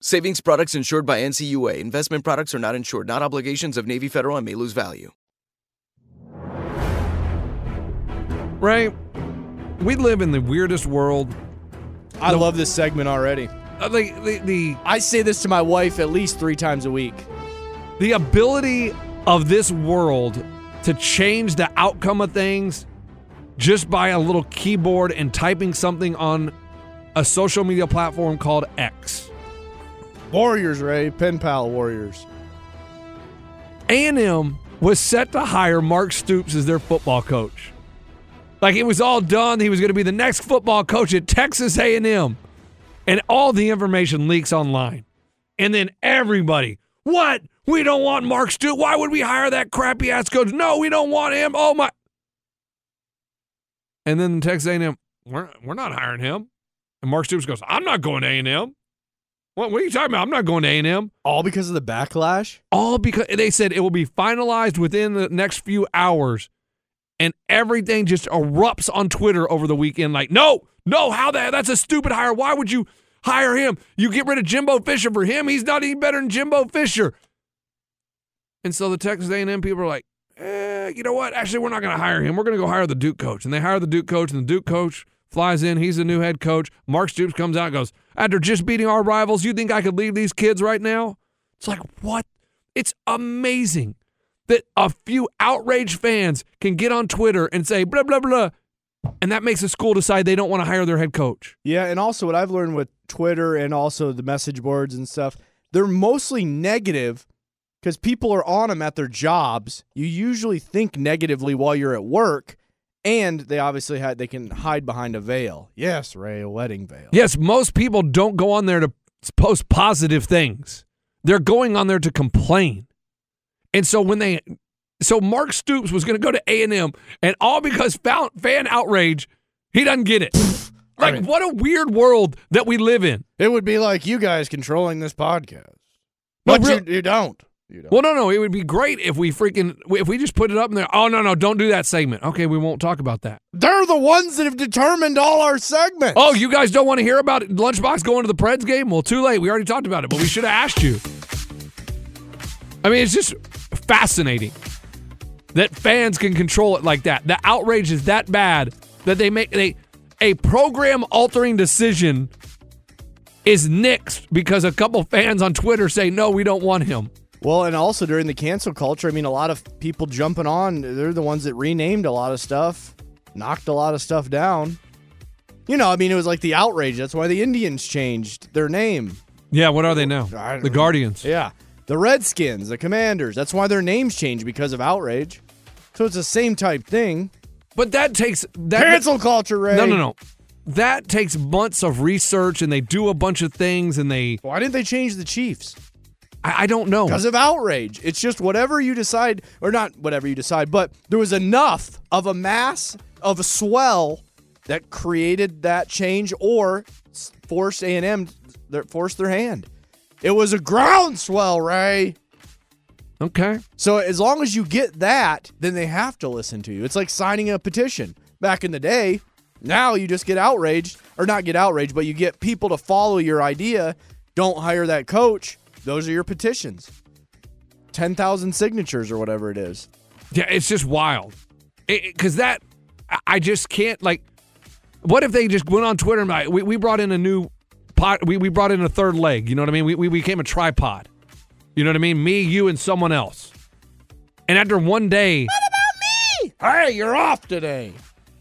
Savings products insured by N C U A. Investment products are not insured, not obligations of Navy Federal and may lose value. Right? We live in the weirdest world. I the, love this segment already. Uh, like the, the I say this to my wife at least three times a week. The ability of this world to change the outcome of things just by a little keyboard and typing something on a social media platform called X. Warriors, Ray. Pen pal Warriors. A and M was set to hire Mark Stoops as their football coach. Like, it was all done. He was going to be the next football coach at Texas A and M. And all the information leaks online. And then everybody, what? We don't want Mark Stoops. Why would we hire that crappy-ass coach? No, we don't want him. Oh, my. And then Texas A and M, we're, we're not hiring him. And Mark Stoops goes, I'm not going to A and M. What, what are you talking about? I'm not going to A and M. All because of the backlash? All because they said it will be finalized within the next few hours, and everything just erupts on Twitter over the weekend like, no, no, how that? That's a stupid hire. Why would you hire him? You get rid of Jimbo Fisher for him. He's not any better than Jimbo Fisher. And so the Texas A and M people are like, eh, you know what? Actually, we're not going to hire him. We're going to go hire the Duke coach. And they hire the Duke coach, and the Duke coach flies in. He's the new head coach. Mark Stoops comes out and goes, after just beating our rivals, you think I could leave these kids right now? It's like, what? It's amazing that a few outraged fans can get on Twitter and say, blah, blah, blah, and that makes a school decide they don't want to hire their head coach. Yeah, and also what I've learned with Twitter and also the message boards and stuff, they're mostly negative because people are on them at their jobs. You usually think negatively while you're at work. And they obviously had they can hide behind a veil. Yes, Ray, a wedding veil. Yes, most people don't go on there to post positive things. They're going on there to complain. And so when they, so Mark Stoops was going to go to A and M, and all because fan outrage, he doesn't get it. Like, I mean, what a weird world that we live in. It would be like you guys controlling this podcast, but no, real, you, you don't. Well, no, no, it would be great if we freaking, if we just put it up in there. Oh, no, no, don't do that segment. Okay, we won't talk about that. They're the ones that have determined all our segments. Oh, you guys don't want to hear about it? Lunchbox going to the Preds game? Well, too late. We already talked about it, but we should have asked you. I mean, it's just fascinating that fans can control it like that. The outrage is that bad that they make a, a program-altering decision is nixed because a couple fans on Twitter say, no, we don't want him. Well, and also during the cancel culture, I mean, a lot of people jumping on, they're the ones that renamed a lot of stuff, knocked a lot of stuff down. You know, I mean, it was like the outrage. That's why the Indians changed their name. Yeah, what are they now? The Guardians. Yeah, the Redskins, the Commanders. That's why their names changed, because of outrage. So it's the same type thing. But that takes... that cancel culture, Ray. No, no, no. That takes months of research, and they do a bunch of things, and they... Why didn't they change the Chiefs? I don't know. Because of outrage. It's just whatever you decide, or not whatever you decide, but there was enough of a mass, of a swell that created that change or forced A and M, forced their hand. It was a groundswell, Ray. Okay. So as long as you get that, then they have to listen to you. It's like signing a petition. back in the day. Now you just get outraged, or not get outraged, but you get people to follow your idea. Don't hire that coach. Those are your petitions. ten thousand signatures or whatever it is. Yeah, it's just wild. Because that, I just can't, like, what if they just went on Twitter and like, we, we brought in a new pot, we, we brought in a third leg, you know what I mean? We, we became a tripod. You know what I mean? Me, you, and someone else. And after one day. What about me? Hey, you're off today.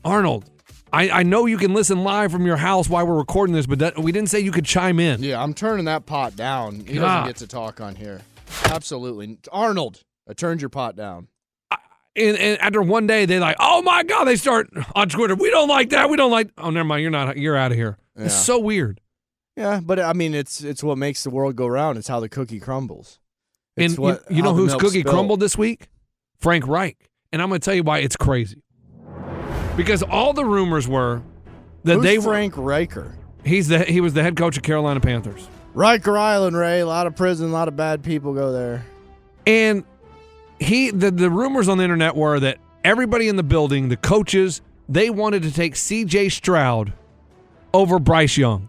Arnold, I, I know you can listen live from your house while we're recording this, but that, we didn't say you could chime in. Yeah, I'm turning that pot down. He ah. doesn't get to talk on here. Absolutely. Arnold, I turned your pot down. I, and, and after one day, they're like, oh, my God, they start on Twitter. We don't like that. We don't like. Oh, never mind. You're not. You're out of here. Yeah. It's so weird. Yeah, but, I mean, it's it's what makes the world go round. It's how the cookie crumbles. It's and what, you, you know whose cookie spilled. crumbled this week? Frank Reich. And I'm going to tell you why it's crazy. Because all the rumors were that Who's they were Frank Riker. He's the he was the head coach of Carolina Panthers. Riker Island, Ray. A lot of prison, a lot of bad people go there. And he the, the rumors on the internet were that everybody in the building, the coaches, they wanted to take C J. Stroud over Bryce Young.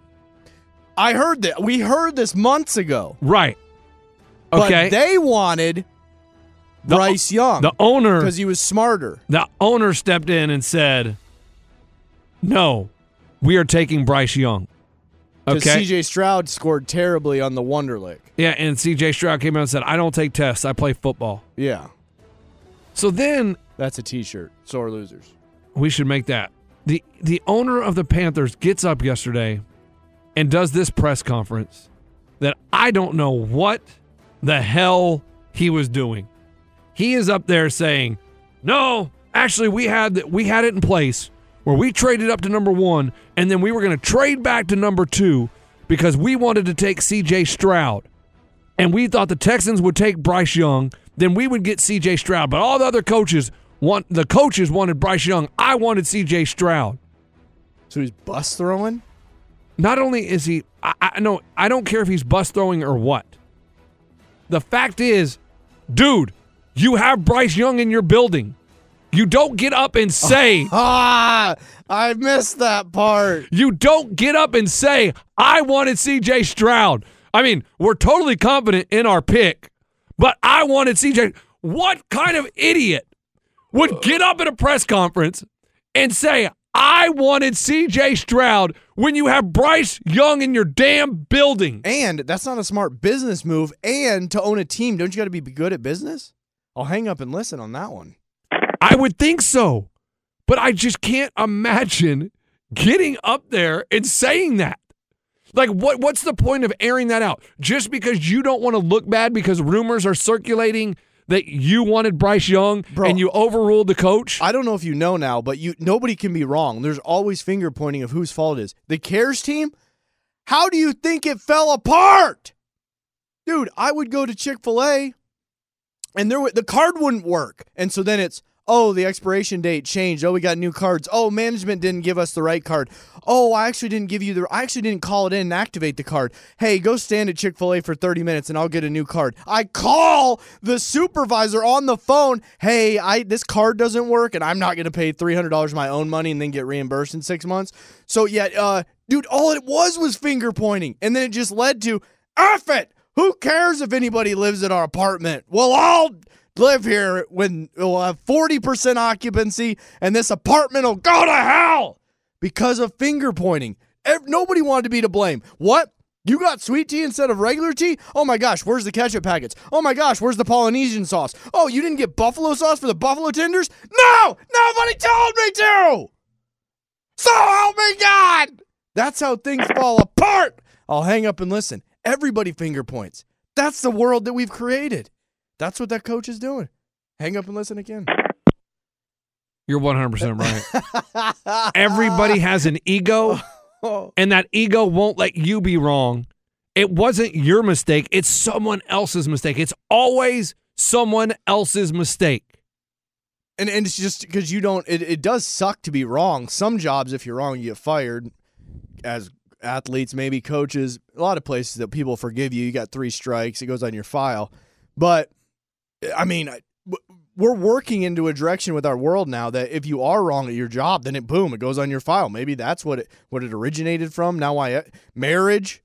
I heard that. We heard this months ago. Right. Okay. But they wanted Bryce the, Young. The owner. Because he was smarter. The owner stepped in and said, no, we are taking Bryce Young. Okay. Because C J. Stroud scored terribly on the Wonderlic. Yeah, and C J. Stroud came out and said, I don't take tests. I play football. Yeah. So then. That's a t-shirt. Sore Losers. We should make that. The, the owner of the Panthers gets up yesterday and does this press conference that I don't know what the hell he was doing. He is up there saying, no, actually we had the, we had it in place where we traded up to number one, and then we were going to trade back to number two because we wanted to take C J. Stroud. And we thought the Texans would take Bryce Young, then we would get C J. Stroud. But all the other coaches, want the coaches wanted Bryce Young. I wanted C J. Stroud. So he's bus throwing? Not only is he I, – I, no, I don't care if he's bus throwing or what. The fact is, dude, you have Bryce Young in your building. You don't get up and say. Ah, I missed that part. You don't get up and say, I wanted C J. Stroud. I mean, we're totally confident in our pick, but I wanted C J. What kind of idiot would get up at a press conference and say, I wanted C J. Stroud when you have Bryce Young in your damn building? And that's not a smart business move. And to own a team, don't you got to be good at business? I'll hang up and listen on that one. I would think so. But I just can't imagine getting up there and saying that. Like, what? What's the point of airing that out? Just because you don't want to look bad because rumors are circulating that you wanted Bryce Young, bro, and you overruled the coach? I don't know if you know now, but you nobody can be wrong. There's always finger pointing of whose fault it is. The Cares team? How do you think it fell apart? Dude, I would go to Chick-fil-A, and there w- the card wouldn't work. And so then it's, oh, the expiration date changed. Oh, we got new cards. Oh, management didn't give us the right card. Oh, I actually didn't give you the I actually didn't call it in and activate the card. Hey, go stand at Chick-fil-A for thirty minutes and I'll get a new card. I call the supervisor on the phone. Hey, I this card doesn't work and I'm not going to pay three hundred dollars of my own money and then get reimbursed in six months. So yeah, uh, dude, all it was was finger pointing. And then it just led to, F it. Who cares if anybody lives in our apartment? We'll all live here when we'll have forty percent occupancy and this apartment will go to hell because of finger pointing. Nobody wanted to be to blame. What? You got sweet tea instead of regular tea? Oh my gosh, where's the ketchup packets? Oh my gosh, where's the Polynesian sauce? Oh, you didn't get buffalo sauce for the buffalo tenders? No! Nobody told me to! So help me God! That's how things fall apart. I'll hang up and listen. Everybody finger points. That's the world that we've created. That's what that coach is doing. Hang up and listen again. You're one hundred percent right. Everybody has an ego, and that ego won't let you be wrong. It wasn't your mistake. It's someone else's mistake. It's always someone else's mistake. And and it's just because you don't, it, it does suck to be wrong. Some jobs, if you're wrong, you get fired as athletes, maybe coaches, a lot of places that people forgive you. You got three strikes. It goes on your file. But, I mean, we're working into a direction with our world now that if you are wrong at your job, then it boom, it goes on your file. Maybe that's what it what it originated from. Now why marriage?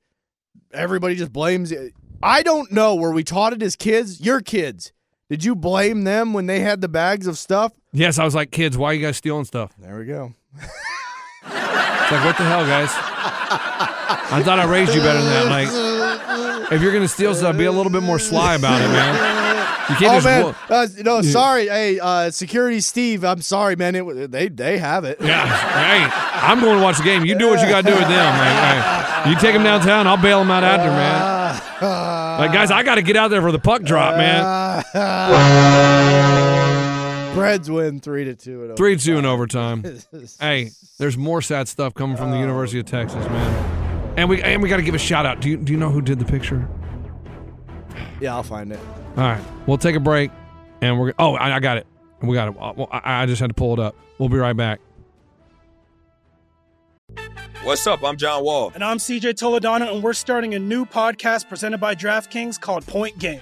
Everybody just blames it. I don't know. Were we taught it as kids? Your kids. Did you blame them when they had the bags of stuff? Yes, I was like, kids, why are you guys stealing stuff? There we go. It's like, what the hell, guys? I thought I raised you better than that. Like, if you're going to steal stuff, be a little bit more sly about it, man. You can't oh, just man. Uh, no, sorry. Hey, uh, security Steve, I'm sorry, man. It, they they have it. Yeah. Hey, I'm going to watch the game. You do what you got to do with them, man. Hey, you take them downtown, I'll bail them out after, man. Uh, like, guys, I got to get out there for the puck drop, uh, man. Uh, Preds win three to two in overtime. Three to two in overtime. Hey, there's more sad stuff coming from the University of Texas, man. And we and we got to give a shout out. Do you do you know who did the picture? Yeah, I'll find it. All right, we'll take a break, and we're oh I, I got it. We got it. I, I just had to pull it up. We'll be right back. What's up? I'm John Wall. And I'm C J Toledano, and we're starting a new podcast presented by DraftKings called Point Game.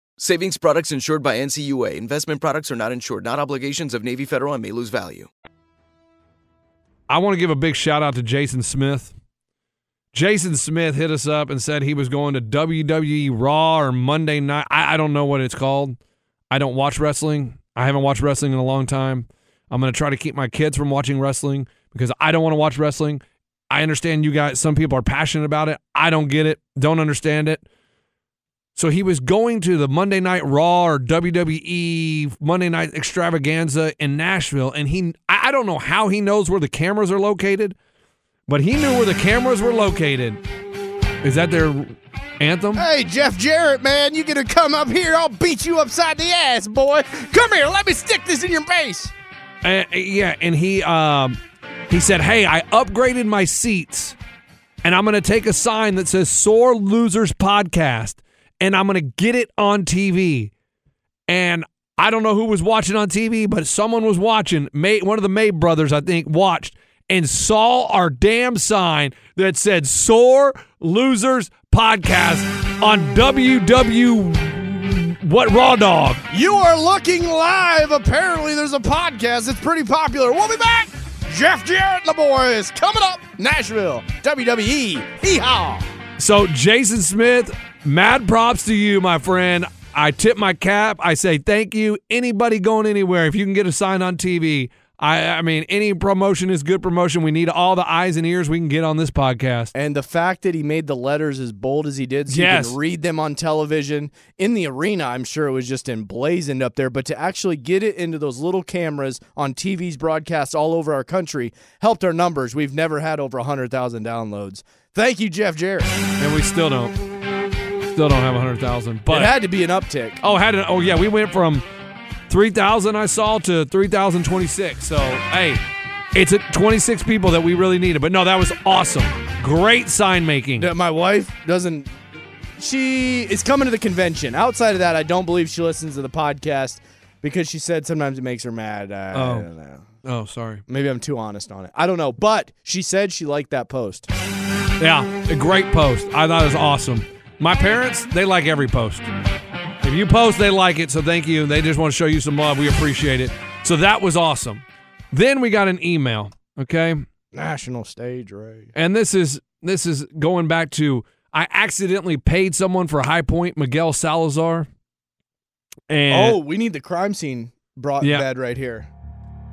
Savings products insured by N C U A. Investment products are not insured, not obligations of Navy Federal and may lose value. I want to give a big shout out to Jason Smith. Jason Smith hit us up and said he was going to W W E Raw or Monday night. I, I don't know what it's called. I don't watch wrestling. I haven't watched wrestling in a long time. I'm going to try to keep my kids from watching wrestling because I don't want to watch wrestling. I understand you guys, some people are passionate about it. I don't get it. Don't understand it. So he was going to the Monday Night Raw or W W E Monday Night Extravaganza in Nashville, and he I don't know how he knows where the cameras are located, but he knew where the cameras were located. Is that their anthem? Hey, Jeff Jarrett, man, you gonna come up here? I'll beat you upside the ass, boy. Come here, let me stick this in your face. Uh, yeah, and he um, he said, hey, I upgraded my seats, and I'm gonna take a sign that says Sore Losers Podcast. And I'm going to get it on T V. And I don't know who was watching on T V, but someone was watching. May, one of the May brothers, I think, watched and saw our damn sign that said Sore Losers Podcast on W W E what Raw Dog. You are looking live. Apparently there's a podcast. It's pretty popular. We'll be back. Jeff Jarrett and the boys coming up. Nashville, W W E. Hee-haw. So Jason Smith... Mad props to you, my friend. I tip my cap. I say thank you. Anybody going anywhere, if you can get a sign on T V, I, I mean, any promotion is good promotion. We need all the eyes and ears we can get on this podcast. And the fact that he made the letters as bold as he did so yes. you can read them on television. In the arena, I'm sure it was just emblazoned up there. But to actually get it into those little cameras on T V's broadcasts all over our country helped our numbers. We've never had over one hundred thousand downloads. Thank you, Jeff Jarrett. And we still don't. Still don't have one hundred thousand. But it had to be an uptick. Oh, had an, oh yeah, we went from... three thousand I saw to three thousand twenty-six. So, hey, it's twenty-six people that we really needed. But, no, that was awesome. Great sign making. My wife doesn't – she is coming to the convention. Outside of that, I don't believe she listens to the podcast because she said sometimes it makes her mad. I, oh. I don't know. Oh, sorry. Maybe I'm too honest on it. I don't know. But she said she liked that post. Yeah, a great post. I thought it was awesome. My parents, they like every post. If you post, they like it, so thank you. They just want to show you some love. We appreciate it. So that was awesome. Then we got an email, okay? National stage race. And this is this is going back to I accidentally paid someone for High Point, Miguel Salazar. And oh, we need the crime scene brought yeah. bad right here.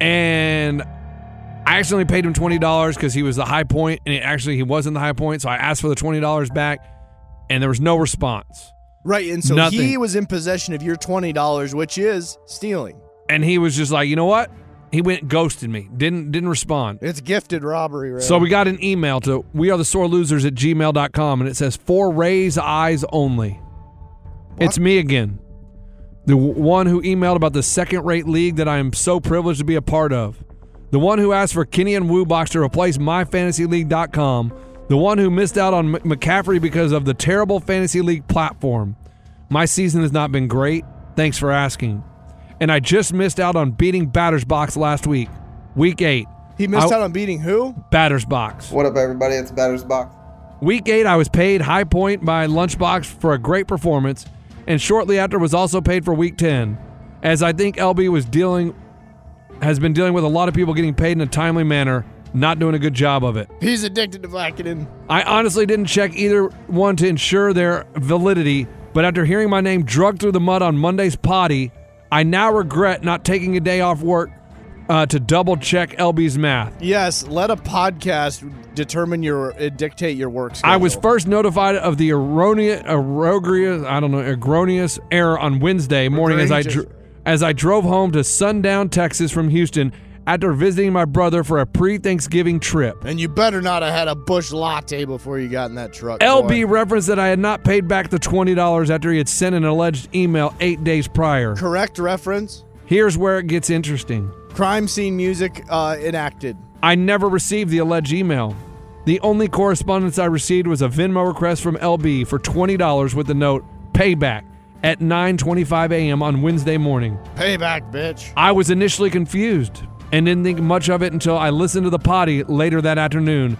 And I accidentally paid him twenty dollars because he was the High Point, and it, actually he wasn't the High Point, so I asked for the twenty dollars back, and there was no response. Right, and so Nothing. He was in possession of your twenty dollars, which is stealing. And he was just like, you know what? He went ghosted me. Didn't didn't respond. It's gifted robbery, right? So we got an email to we are the sore losers at gmail dot com, and it says, for Ray's eyes only. What? It's me again. The one who emailed about the second-rate league that I am so privileged to be a part of. The one who asked for Kenny and Wubox to replace my fantasy league dot com. The one who missed out on McCaffrey because of the terrible fantasy league platform. My season has not been great. Thanks for asking. And I just missed out on beating Batter's Box last week, week eight. He missed I, out on beating who? Batter's Box. What up, everybody? It's Batter's Box. Week eight, I was paid High Point by Lunchbox for a great performance, and shortly after was also paid for week ten, as I think L B was dealing, has been dealing with a lot of people getting paid in a timely manner. Not doing a good job of it. He's addicted to Vicodin. I honestly didn't check either one to ensure their validity, but after hearing my name dragged through the mud on Monday's potty, I now regret not taking a day off work uh, to double-check L B's math. Yes, let a podcast determine your uh, dictate your work schedule. I was first notified of the erroneous, erroneous, I don't know, erroneous error on Wednesday morning as I, dr- as I drove home to Sundown, Texas from Houston, after visiting my brother for a pre-Thanksgiving trip. And you better not have had a Bush latte before you got in that truck. L B boy. referenced that I had not paid back the twenty dollars after he had sent an alleged email eight days prior. Correct reference. Here's where it gets interesting. Crime scene music uh, enacted. I never received the alleged email. The only correspondence I received was a Venmo request from L B for twenty dollars with the note, payback. At nine twenty-five a.m. on Wednesday morning. Payback, bitch. I was initially confused and didn't think much of it until I listened to the potty later that afternoon,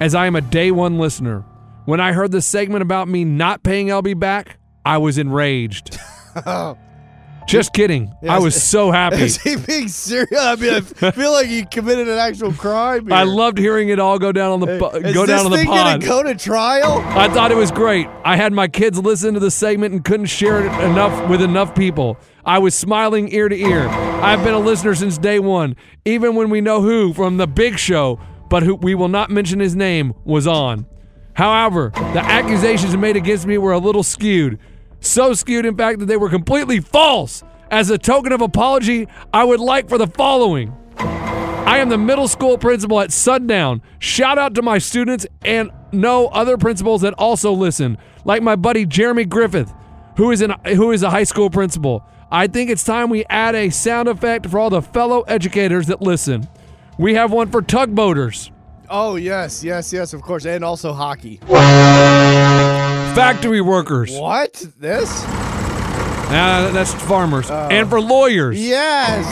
as I am a day one listener. When I heard this segment about me not paying L B back, I was enraged. Just kidding. Yes. I was so happy. Is he being serious? I mean, I feel like he committed an actual crime here. I loved hearing it all go down on the po- go down on the pod. Is this thing going to go to trial? I thought it was great. I had my kids listen to the segment and couldn't share it enough with enough people. I was smiling ear to ear. I've been a listener since day one, even when we know who from the big show, but who we will not mention his name, was on. However, the accusations made against me were a little skewed. So skewed, in fact, that they were completely false. As a token of apology, I would like for the following. I am the middle school principal at Sundown. Shout out to my students and no other principals that also listen, like my buddy Jeremy Griffith, who is, in, who is a high school principal. I think it's time we add a sound effect for all the fellow educators that listen. We have one for tugboaters. Oh, yes, yes, yes, of course, and also hockey. Factory workers. What? This? Uh, that's farmers. Uh, and for lawyers. Yes.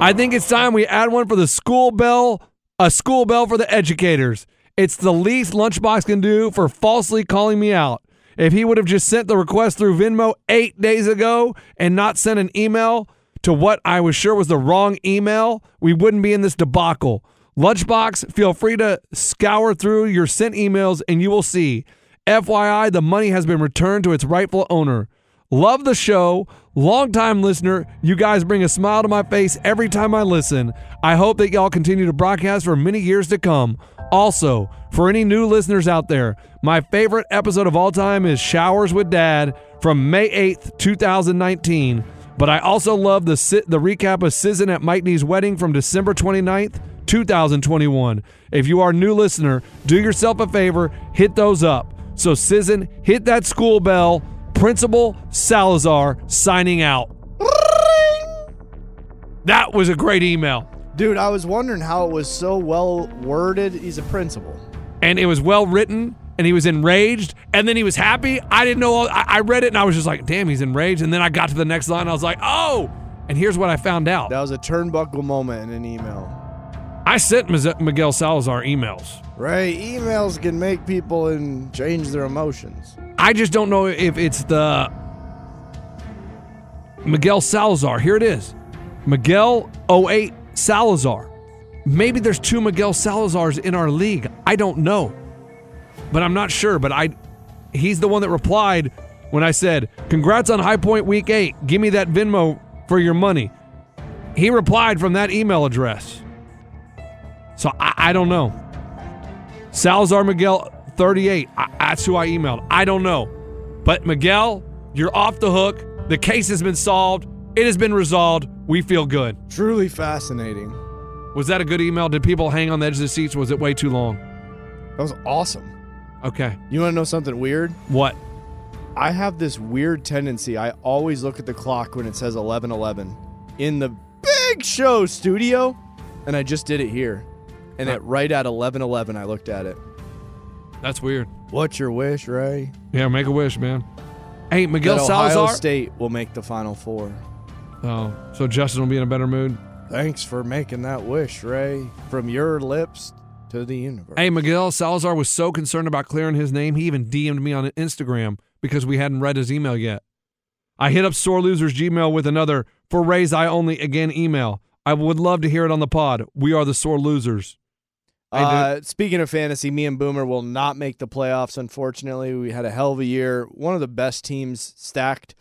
I think it's time we add one for the school bell, a school bell for the educators. It's the least Lunchbox can do for falsely calling me out. If he would have just sent the request through Venmo eight days ago and not sent an email to what I was sure was the wrong email, we wouldn't be in this debacle. Lunchbox, feel free to scour through your sent emails and you will see. F Y I, the money has been returned to its rightful owner. Love the show. Longtime listener, you guys bring a smile to my face every time I listen. I hope that y'all continue to broadcast for many years to come. Also, for any new listeners out there, my favorite episode of all time is Showers with Dad from May eighth, twenty nineteen. But I also love the si- the recap of Sizzin at Mike Nee's wedding from December twenty-ninth, twenty twenty-one. If you are a new listener, do yourself a favor, hit those up. So Sizzin, hit that school bell. Principal Salazar signing out. That was a great email. Dude, I was wondering how it was so well worded. He's a principal. And it was well written, and he was enraged, and then he was happy. I didn't know. All, I, I read it, and I was just like, damn, he's enraged. And then I got to the next line, and I was like, oh, and here's what I found out. That was a turnbuckle moment in an email. I sent Miguel Salazar emails. Right, emails can make people and change their emotions. I just don't know if it's the Miguel Salazar. Here it is. Miguel oh eight Salazar. Maybe there's two Miguel Salazars in our league. I don't know. But I'm not sure. But I, he's the one that replied when I said, congrats on High Point Week eight. Give me that Venmo for your money. He replied from that email address. So I, I don't know. Salazar Miguel thirty-eight. I, that's who I emailed. I don't know. But Miguel, you're off the hook. The case has been solved. It has been resolved. We feel good. Truly fascinating. Was that a good email? Did people hang on the edge of the seats? Was it way too long? That was awesome. Okay. You want to know something weird? What? I have this weird tendency. I always look at the clock when it says eleven eleven in the Big Show studio, and I just did it here. And at right at eleven eleven, I looked at it. That's weird. What's your wish, Ray? Yeah, make a wish, man. Hey, Miguel that Salazar. Ohio State will make the Final Four. Oh, so Justin will be in a better mood? Thanks for making that wish, Ray. From your lips to the universe. Hey, Miguel Salazar was so concerned about clearing his name, he even D M'd me on Instagram because we hadn't read his email yet. I hit up Sore Losers Gmail with another for Ray's I Only Again email. I would love to hear it on the pod. We are the Sore Losers. Uh, speaking of fantasy, me and Boomer will not make the playoffs, unfortunately. We had a hell of a year. One of the best teams stacked,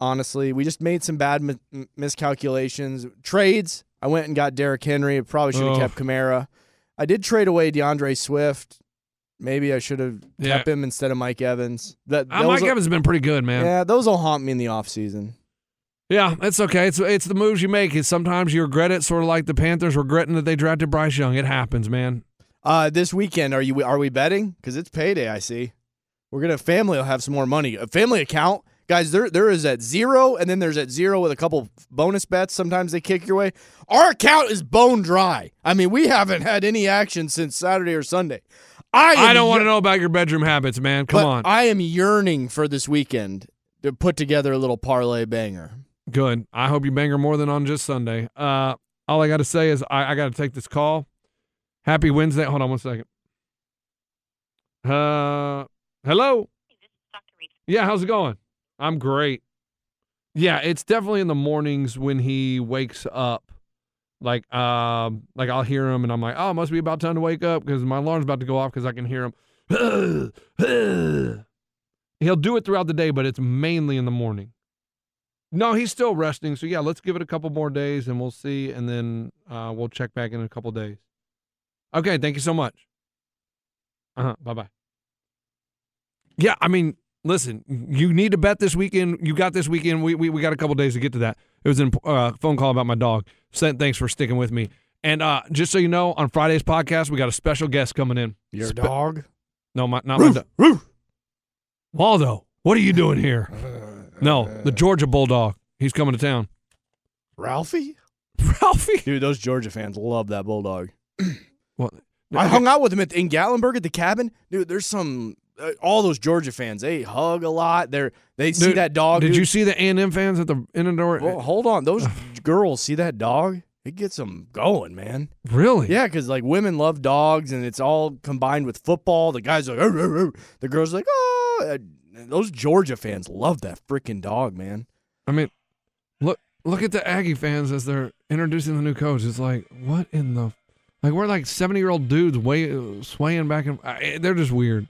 honestly. We just made some bad mi- miscalculations. Trades, I went and got Derrick Henry. I probably should have kept Kamara. I did trade away DeAndre Swift. Maybe I should have yeah. kept him instead of Mike Evans. That, that uh, Mike Evans has been pretty good, man. Yeah, those will haunt me in the offseason. Yeah, it's okay. It's it's the moves you make. It's sometimes you regret it, sort of like the Panthers regretting that they drafted Bryce Young. It happens, man. Uh, this weekend, are you are we betting? Because it's payday, I see. We're gonna family will have some more money. A family account, guys. There there is at zero, and then there's at zero with a couple bonus bets. Sometimes they kick your way. Our account is bone dry. I mean, we haven't had any action since Saturday or Sunday. I I don't ye- want to know about your bedroom habits, man. Come but on. I am yearning for this weekend to put together a little parlay banger. Good. I hope you bang her more than on just Sunday. Uh, all I got to say is I, I got to take this call. Happy Wednesday. Hold on one second. Uh, hello? Hey, this is Doctor Reed. Yeah, how's it going? I'm great. Yeah, it's definitely in the mornings when he wakes up. Like, um, like I'll hear him, and I'm like, oh, it must be about time to wake up because my alarm's about to go off because I can hear him. He'll do it throughout the day, but it's mainly in the morning. No, he's still resting. So, yeah, let's give it a couple more days, and we'll see, and then uh, we'll check back in a couple days. Okay, thank you so much. Uh-huh, bye-bye. Yeah, I mean, listen, you need to bet this weekend. You got this weekend. We we, we got a couple days to get to that. It was a uh, phone call about my dog. So thanks for sticking with me. And uh, just so you know, on Friday's podcast, we got a special guest coming in. Your Spe- dog? No, my, not Roof, my dog. Roof. Waldo, what are you doing here? No, the Georgia Bulldog. He's coming to town. Ralphie? Ralphie? Dude, those Georgia fans love that Bulldog. Well, I hung out with him at, in Gatlinburg at the cabin. Dude, there's some uh, – all those Georgia fans, they hug a lot. They're, they dude, see that dog. Did dude. you see the A and M fans at the indoor? Well, hold on. Those girls see that dog? It gets them going, man. Really? Yeah, because, like, women love dogs, and it's all combined with football. The guys are like, arr, arr, arr. The girls are like, oh – those Georgia fans love that freaking dog, man. I mean, look look at the Aggie fans as they're introducing the new coach. It's like, what in the... Like, we're like seventy-year-old dudes way, swaying back and... They're just weird.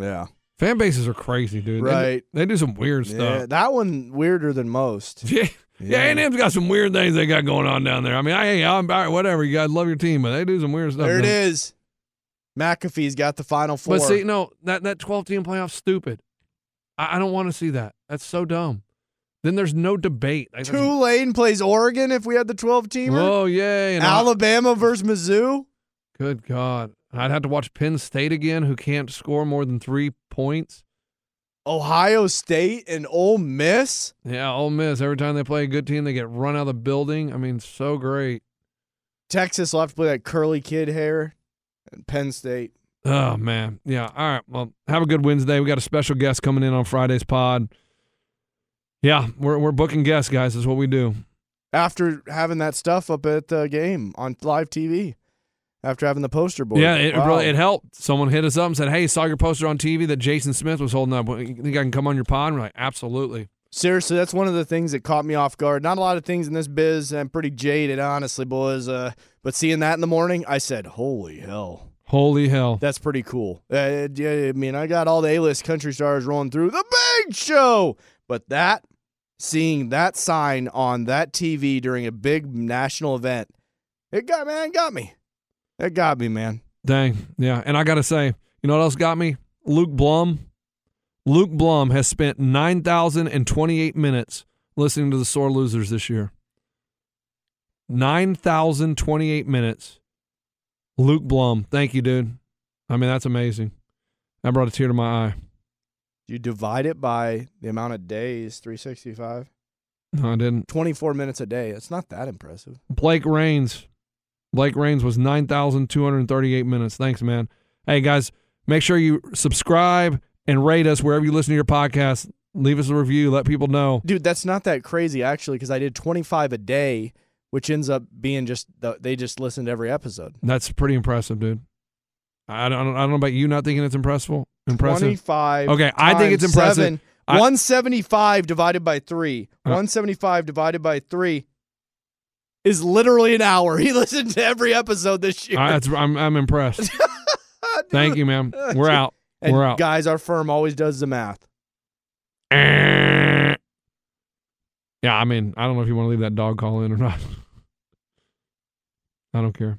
Yeah. Fan bases are crazy, dude. Right. They, they do some weird yeah, stuff. That one weirder than most. Yeah. Yeah, A and M's got some weird things they got going on down there. I mean, I, I'm all right, whatever. You guys love your team, but they do some weird stuff. There it down. is. McAfee's got the Final Four. But see, no, that that twelve-team playoff's stupid. I, I don't want to see that. That's so dumb. Then there's no debate. Like, Tulane plays Oregon if we had the twelve-teamer. Oh, yay. And Alabama I, versus Mizzou. Good God. I'd have to watch Penn State again, who can't score more than three points. Ohio State and Ole Miss? Yeah, Ole Miss. Every time they play a good team, they get run out of the building. I mean, so great. Texas will have to play that curly kid hair. And Penn State. Oh, man. Yeah, all right. Well, have a good Wednesday. We got a special guest coming in on Friday's pod. Yeah, we're we're booking guests, guys. That's what we do. After having that stuff up at the game on live T V. After having the poster board. Yeah, it, wow. really, it helped. Someone hit us up and said, hey, saw your poster on T V that Jason Smith was holding up. You think I can come on your pod? We're like, absolutely. Seriously, that's one of the things that caught me off guard. Not a lot of things in this biz. I'm pretty jaded, honestly, boys. Uh, but seeing that in the morning, I said, holy hell. Holy hell. That's pretty cool. Uh, I mean, I got all the A-list country stars rolling through the big show. But that, seeing that sign on that T V during a big national event, it got, man, got me. That got me, man. Dang. Yeah. And I got to say, you know what else got me? Luke Blum. Luke Blum has spent nine thousand twenty-eight minutes listening to the Sore Losers this year. nine thousand twenty-eight minutes. Luke Blum. Thank you, dude. I mean, that's amazing. That brought a tear to my eye. You divide it by the amount of days, three sixty-five? No, I didn't. twenty-four minutes a day. It's not that impressive. Blake Raines. Blake Raines was nine thousand two hundred thirty-eight minutes. Thanks, man. Hey, guys, make sure you subscribe and rate us wherever you listen to your podcast. Leave us a review. Let people know. Dude, that's not that crazy, actually, because I did twenty-five a day, which ends up being just they just listened to every episode. That's pretty impressive, dude. I don't, I don't know about you not thinking it's impressive. Impressive. twenty-five Okay, I think it's impressive. Seven, I, one seventy-five divided by three. Uh, one seventy-five divided by three. Is literally an hour. He listened to every episode this year. That's, I'm, I'm impressed. Thank you, man. We're out. And We're out. Guys, our firm always does the math. Yeah, I mean, I don't know if you want to leave that dog call in or not. I don't care.